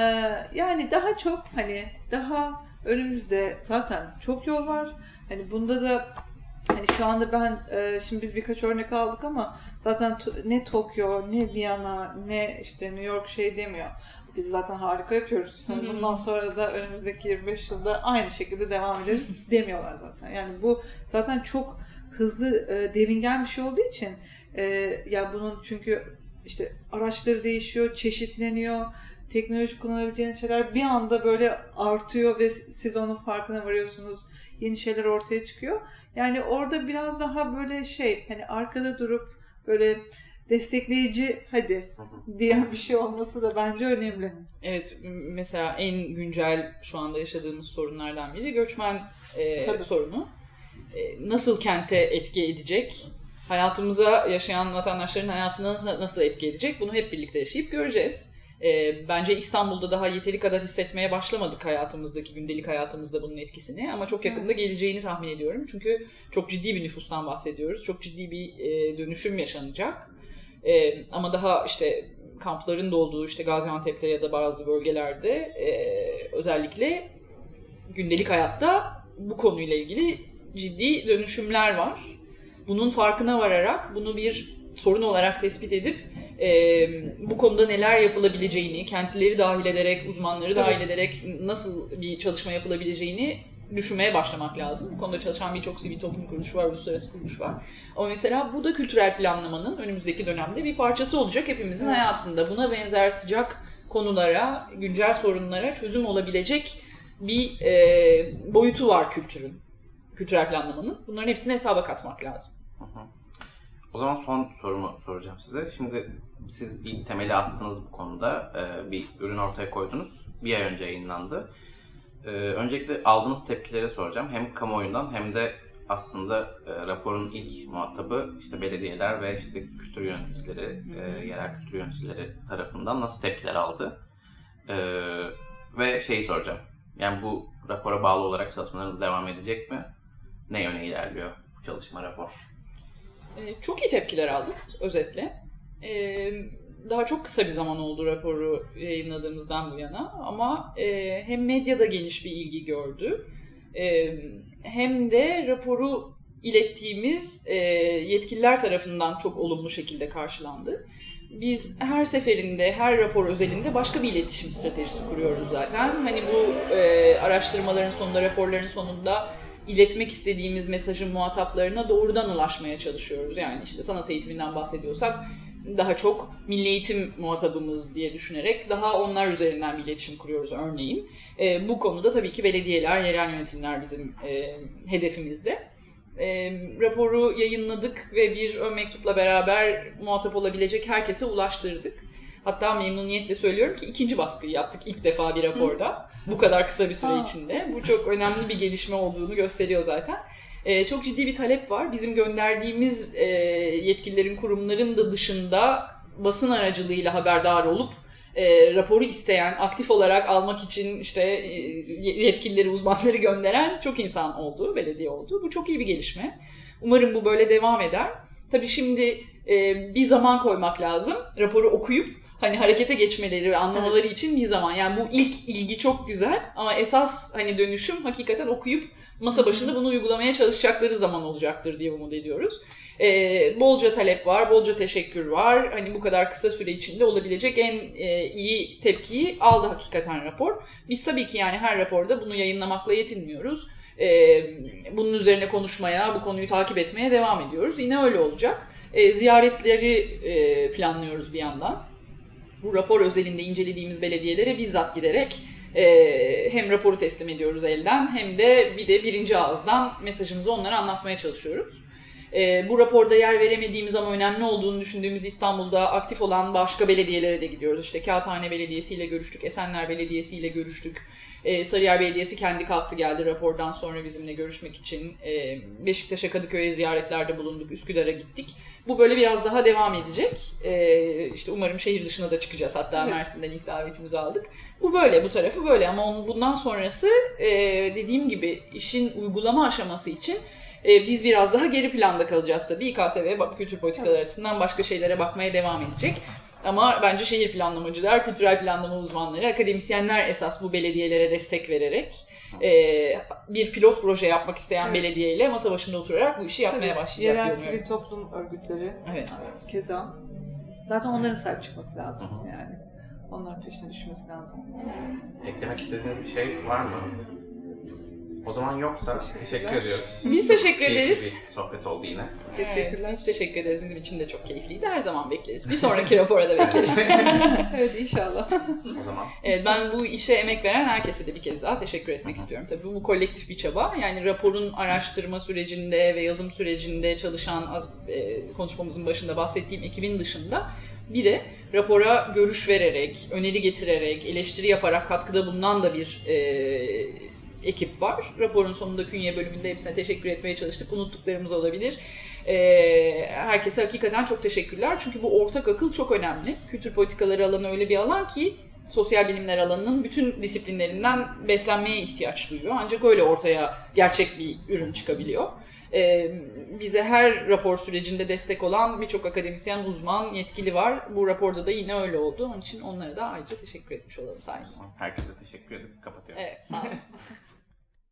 yani daha çok hani daha önümüzde zaten çok yol var. Hani bunda da hani şu anda ben e, şimdi biz birkaç örnek aldık ama zaten to, ne Tokyo, ne Viyana, ne işte New York şey demiyor. Biz zaten harika yapıyoruz. Hı-hı. Bundan sonra da önümüzdeki yirmi beş yılda aynı şekilde devam ederiz demiyorlar zaten. Yani bu zaten çok hızlı e, devingen bir şey olduğu için e, ya bunun çünkü işte araçları değişiyor, çeşitleniyor, teknoloji kullanabileceğiniz şeyler bir anda böyle artıyor ve siz onun farkına varıyorsunuz. Yeni şeyler ortaya çıkıyor. Yani orada biraz daha böyle şey hani arkada durup böyle destekleyici hadi diyen bir şey olması da bence önemli. Evet, mesela en güncel şu anda yaşadığımız sorunlardan biri göçmen e, sorunu. E, nasıl kente etki edecek? Hayatımıza, yaşayan vatandaşların hayatına nasıl etki edecek? Bunu hep birlikte yaşayıp göreceğiz. E, bence İstanbul'da daha yeteri kadar hissetmeye başlamadık hayatımızdaki, gündelik hayatımızda bunun etkisini. Ama çok yakında evet. geleceğini tahmin ediyorum. Çünkü çok ciddi bir nüfustan bahsediyoruz. Çok ciddi bir e, dönüşüm yaşanacak. E, ama daha işte kampların dolduğu işte Gaziantep'te ya da bazı bölgelerde e, özellikle gündelik hayatta bu konuyla ilgili ciddi dönüşümler var. Bunun farkına vararak bunu bir sorun olarak tespit edip e, bu konuda neler yapılabileceğini, kentlileri dahil ederek, uzmanları dahil Tabii. ederek nasıl bir çalışma yapılabileceğini düşünmeye başlamak lazım. Bu konuda çalışan birçok sivil toplum kuruluşu var, uluslararası kuruluş var. Ama mesela bu da kültürel planlamanın önümüzdeki dönemde bir parçası olacak hepimizin evet. hayatında. Buna benzer sıcak konulara, güncel sorunlara çözüm olabilecek bir e, boyutu var kültürün, kültürel planlamanın. Bunların hepsini hesaba katmak lazım. Hı hı. O zaman son sorumu soracağım size. Şimdi siz ilk temeli attınız bu konuda. Ee, bir ürün ortaya koydunuz. Bir ay önce yayınlandı. Ee, öncelikle aldığınız tepkilere soracağım. Hem kamuoyundan hem de aslında e, raporun ilk muhatabı işte belediyeler ve işte kültür yöneticileri, e, yerel kültür yöneticileri tarafından nasıl tepkiler aldı? E, ve şeyi soracağım. Yani bu rapora bağlı olarak çalışmalarınız devam edecek mi? Ne yöne ilerliyor bu çalışma rapor? Çok iyi tepkiler aldık özetle. Daha çok kısa bir zaman oldu raporu yayınladığımızdan bu yana ama hem medyada geniş bir ilgi gördü hem de raporu ilettiğimiz yetkililer tarafından çok olumlu şekilde karşılandı. Biz her seferinde, her rapor özelinde başka bir iletişim stratejisi kuruyoruz zaten. Hani bu araştırmaların sonunda, raporların sonunda iletmek istediğimiz mesajın muhataplarına doğrudan ulaşmaya çalışıyoruz. Yani işte sanat eğitiminden bahsediyorsak daha çok milli eğitim muhatabımız diye düşünerek daha onlar üzerinden bir iletişim kuruyoruz örneğin. E, bu konuda tabii ki belediyeler, yerel yönetimler bizim e, hedefimizde. E, raporu yayınladık ve bir ön mektupla beraber muhatap olabilecek herkese ulaştırdık. Hatta memnuniyetle söylüyorum ki ikinci baskıyı yaptık ilk defa bir raporda. Bu kadar kısa bir süre içinde. Bu çok önemli bir gelişme olduğunu gösteriyor zaten. Ee, çok ciddi bir talep var. Bizim gönderdiğimiz e, yetkililerin, kurumların da dışında basın aracılığıyla haberdar olup e, raporu isteyen, aktif olarak almak için işte e, yetkilileri, uzmanları gönderen çok insan oldu, belediye oldu. Bu çok iyi bir gelişme. Umarım bu böyle devam eder. Tabii şimdi e, bir zaman koymak lazım. Raporu okuyup hani harekete geçmeleri ve anlamaları evet. için bir zaman. Yani bu ilk ilgi çok güzel ama esas hani dönüşüm hakikaten okuyup masa başında bunu uygulamaya çalışacakları zaman olacaktır diye umut ediyoruz. Ee, bolca talep var, bolca teşekkür var. Hani bu kadar kısa süre içinde olabilecek en e, iyi tepkiyi aldı hakikaten rapor. Biz tabii ki yani her raporda bunu yayınlamakla yetinmiyoruz. Ee, bunun üzerine konuşmaya, bu konuyu takip etmeye devam ediyoruz. Yine öyle olacak. Ee, ziyaretleri e, planlıyoruz bir yandan. Bu rapor özelinde incelediğimiz belediyelere bizzat giderek e, hem raporu teslim ediyoruz elden hem de bir de birinci ağızdan mesajımızı onlara anlatmaya çalışıyoruz. E, bu raporda yer veremediğimiz ama önemli olduğunu düşündüğümüz İstanbul'da aktif olan başka belediyelere de gidiyoruz. İşte Kağıthane Belediyesi ile görüştük, Esenler Belediyesi ile görüştük. E, Sarıyer Belediyesi kendi kalktı geldi rapordan sonra bizimle görüşmek için. E, Beşiktaş'a, Kadıköy'e ziyaretlerde bulunduk, Üsküdar'a gittik. Bu böyle biraz daha devam edecek. E, işte umarım şehir dışına da çıkacağız. Hatta Mersin'den ilk davetimizi aldık. Bu böyle, bu tarafı böyle ama on, bundan sonrası e, dediğim gibi işin uygulama aşaması için E, biz biraz daha geri planda kalacağız tabii. İKSV'ye kültür politikaları evet. açısından başka şeylere bakmaya devam edecek. Ama bence şehir planlamacılar, kültürel planlama uzmanları, akademisyenler esas bu belediyelere destek vererek e, bir pilot proje yapmak isteyen evet. belediyeyle masa başında oturarak bu işi yapmaya tabii, başlayacak. Yerel sivil toplum örgütleri evet. keza. Zaten onların sahip çıkması lazım Hı-hı. yani. Onların peşine düşmesi lazım. Eklemek istediğiniz bir şey var mı? O zaman yoksa teşekkür ediyoruz. Biz teşekkür ederiz. Keyifli bir sohbet oldu yine. Teşekkürler. Evet, biz teşekkür ederiz. Bizim için de çok keyifliydi. Her zaman bekleriz. Bir sonraki rapora da bekleriz. Evet inşallah. O zaman. Evet, ben bu işe emek veren herkese de bir kez daha teşekkür etmek istiyorum. Tabii bu kolektif bir çaba. Yani raporun araştırma sürecinde ve yazım sürecinde çalışan az, e, konuşmamızın başında bahsettiğim ekibin dışında bir de rapora görüş vererek, öneri getirerek, eleştiri yaparak katkıda bulunan da bir e, ekip var. Raporun sonunda künye bölümünde hepsine teşekkür etmeye çalıştık. Unuttuklarımız olabilir. Ee, herkese hakikaten çok teşekkürler. Çünkü bu ortak akıl çok önemli. Kültür politikaları alanı öyle bir alan ki sosyal bilimler alanının bütün disiplinlerinden beslenmeye ihtiyaç duyuyor. Ancak öyle ortaya gerçek bir ürün çıkabiliyor. Ee, bize her rapor sürecinde destek olan birçok akademisyen, uzman, yetkili var. Bu raporda da yine öyle oldu. Onun için onlara da ayrıca teşekkür etmiş olalım sayenizde. Herkese teşekkür edip kapatıyorum. Evet, sağ olun.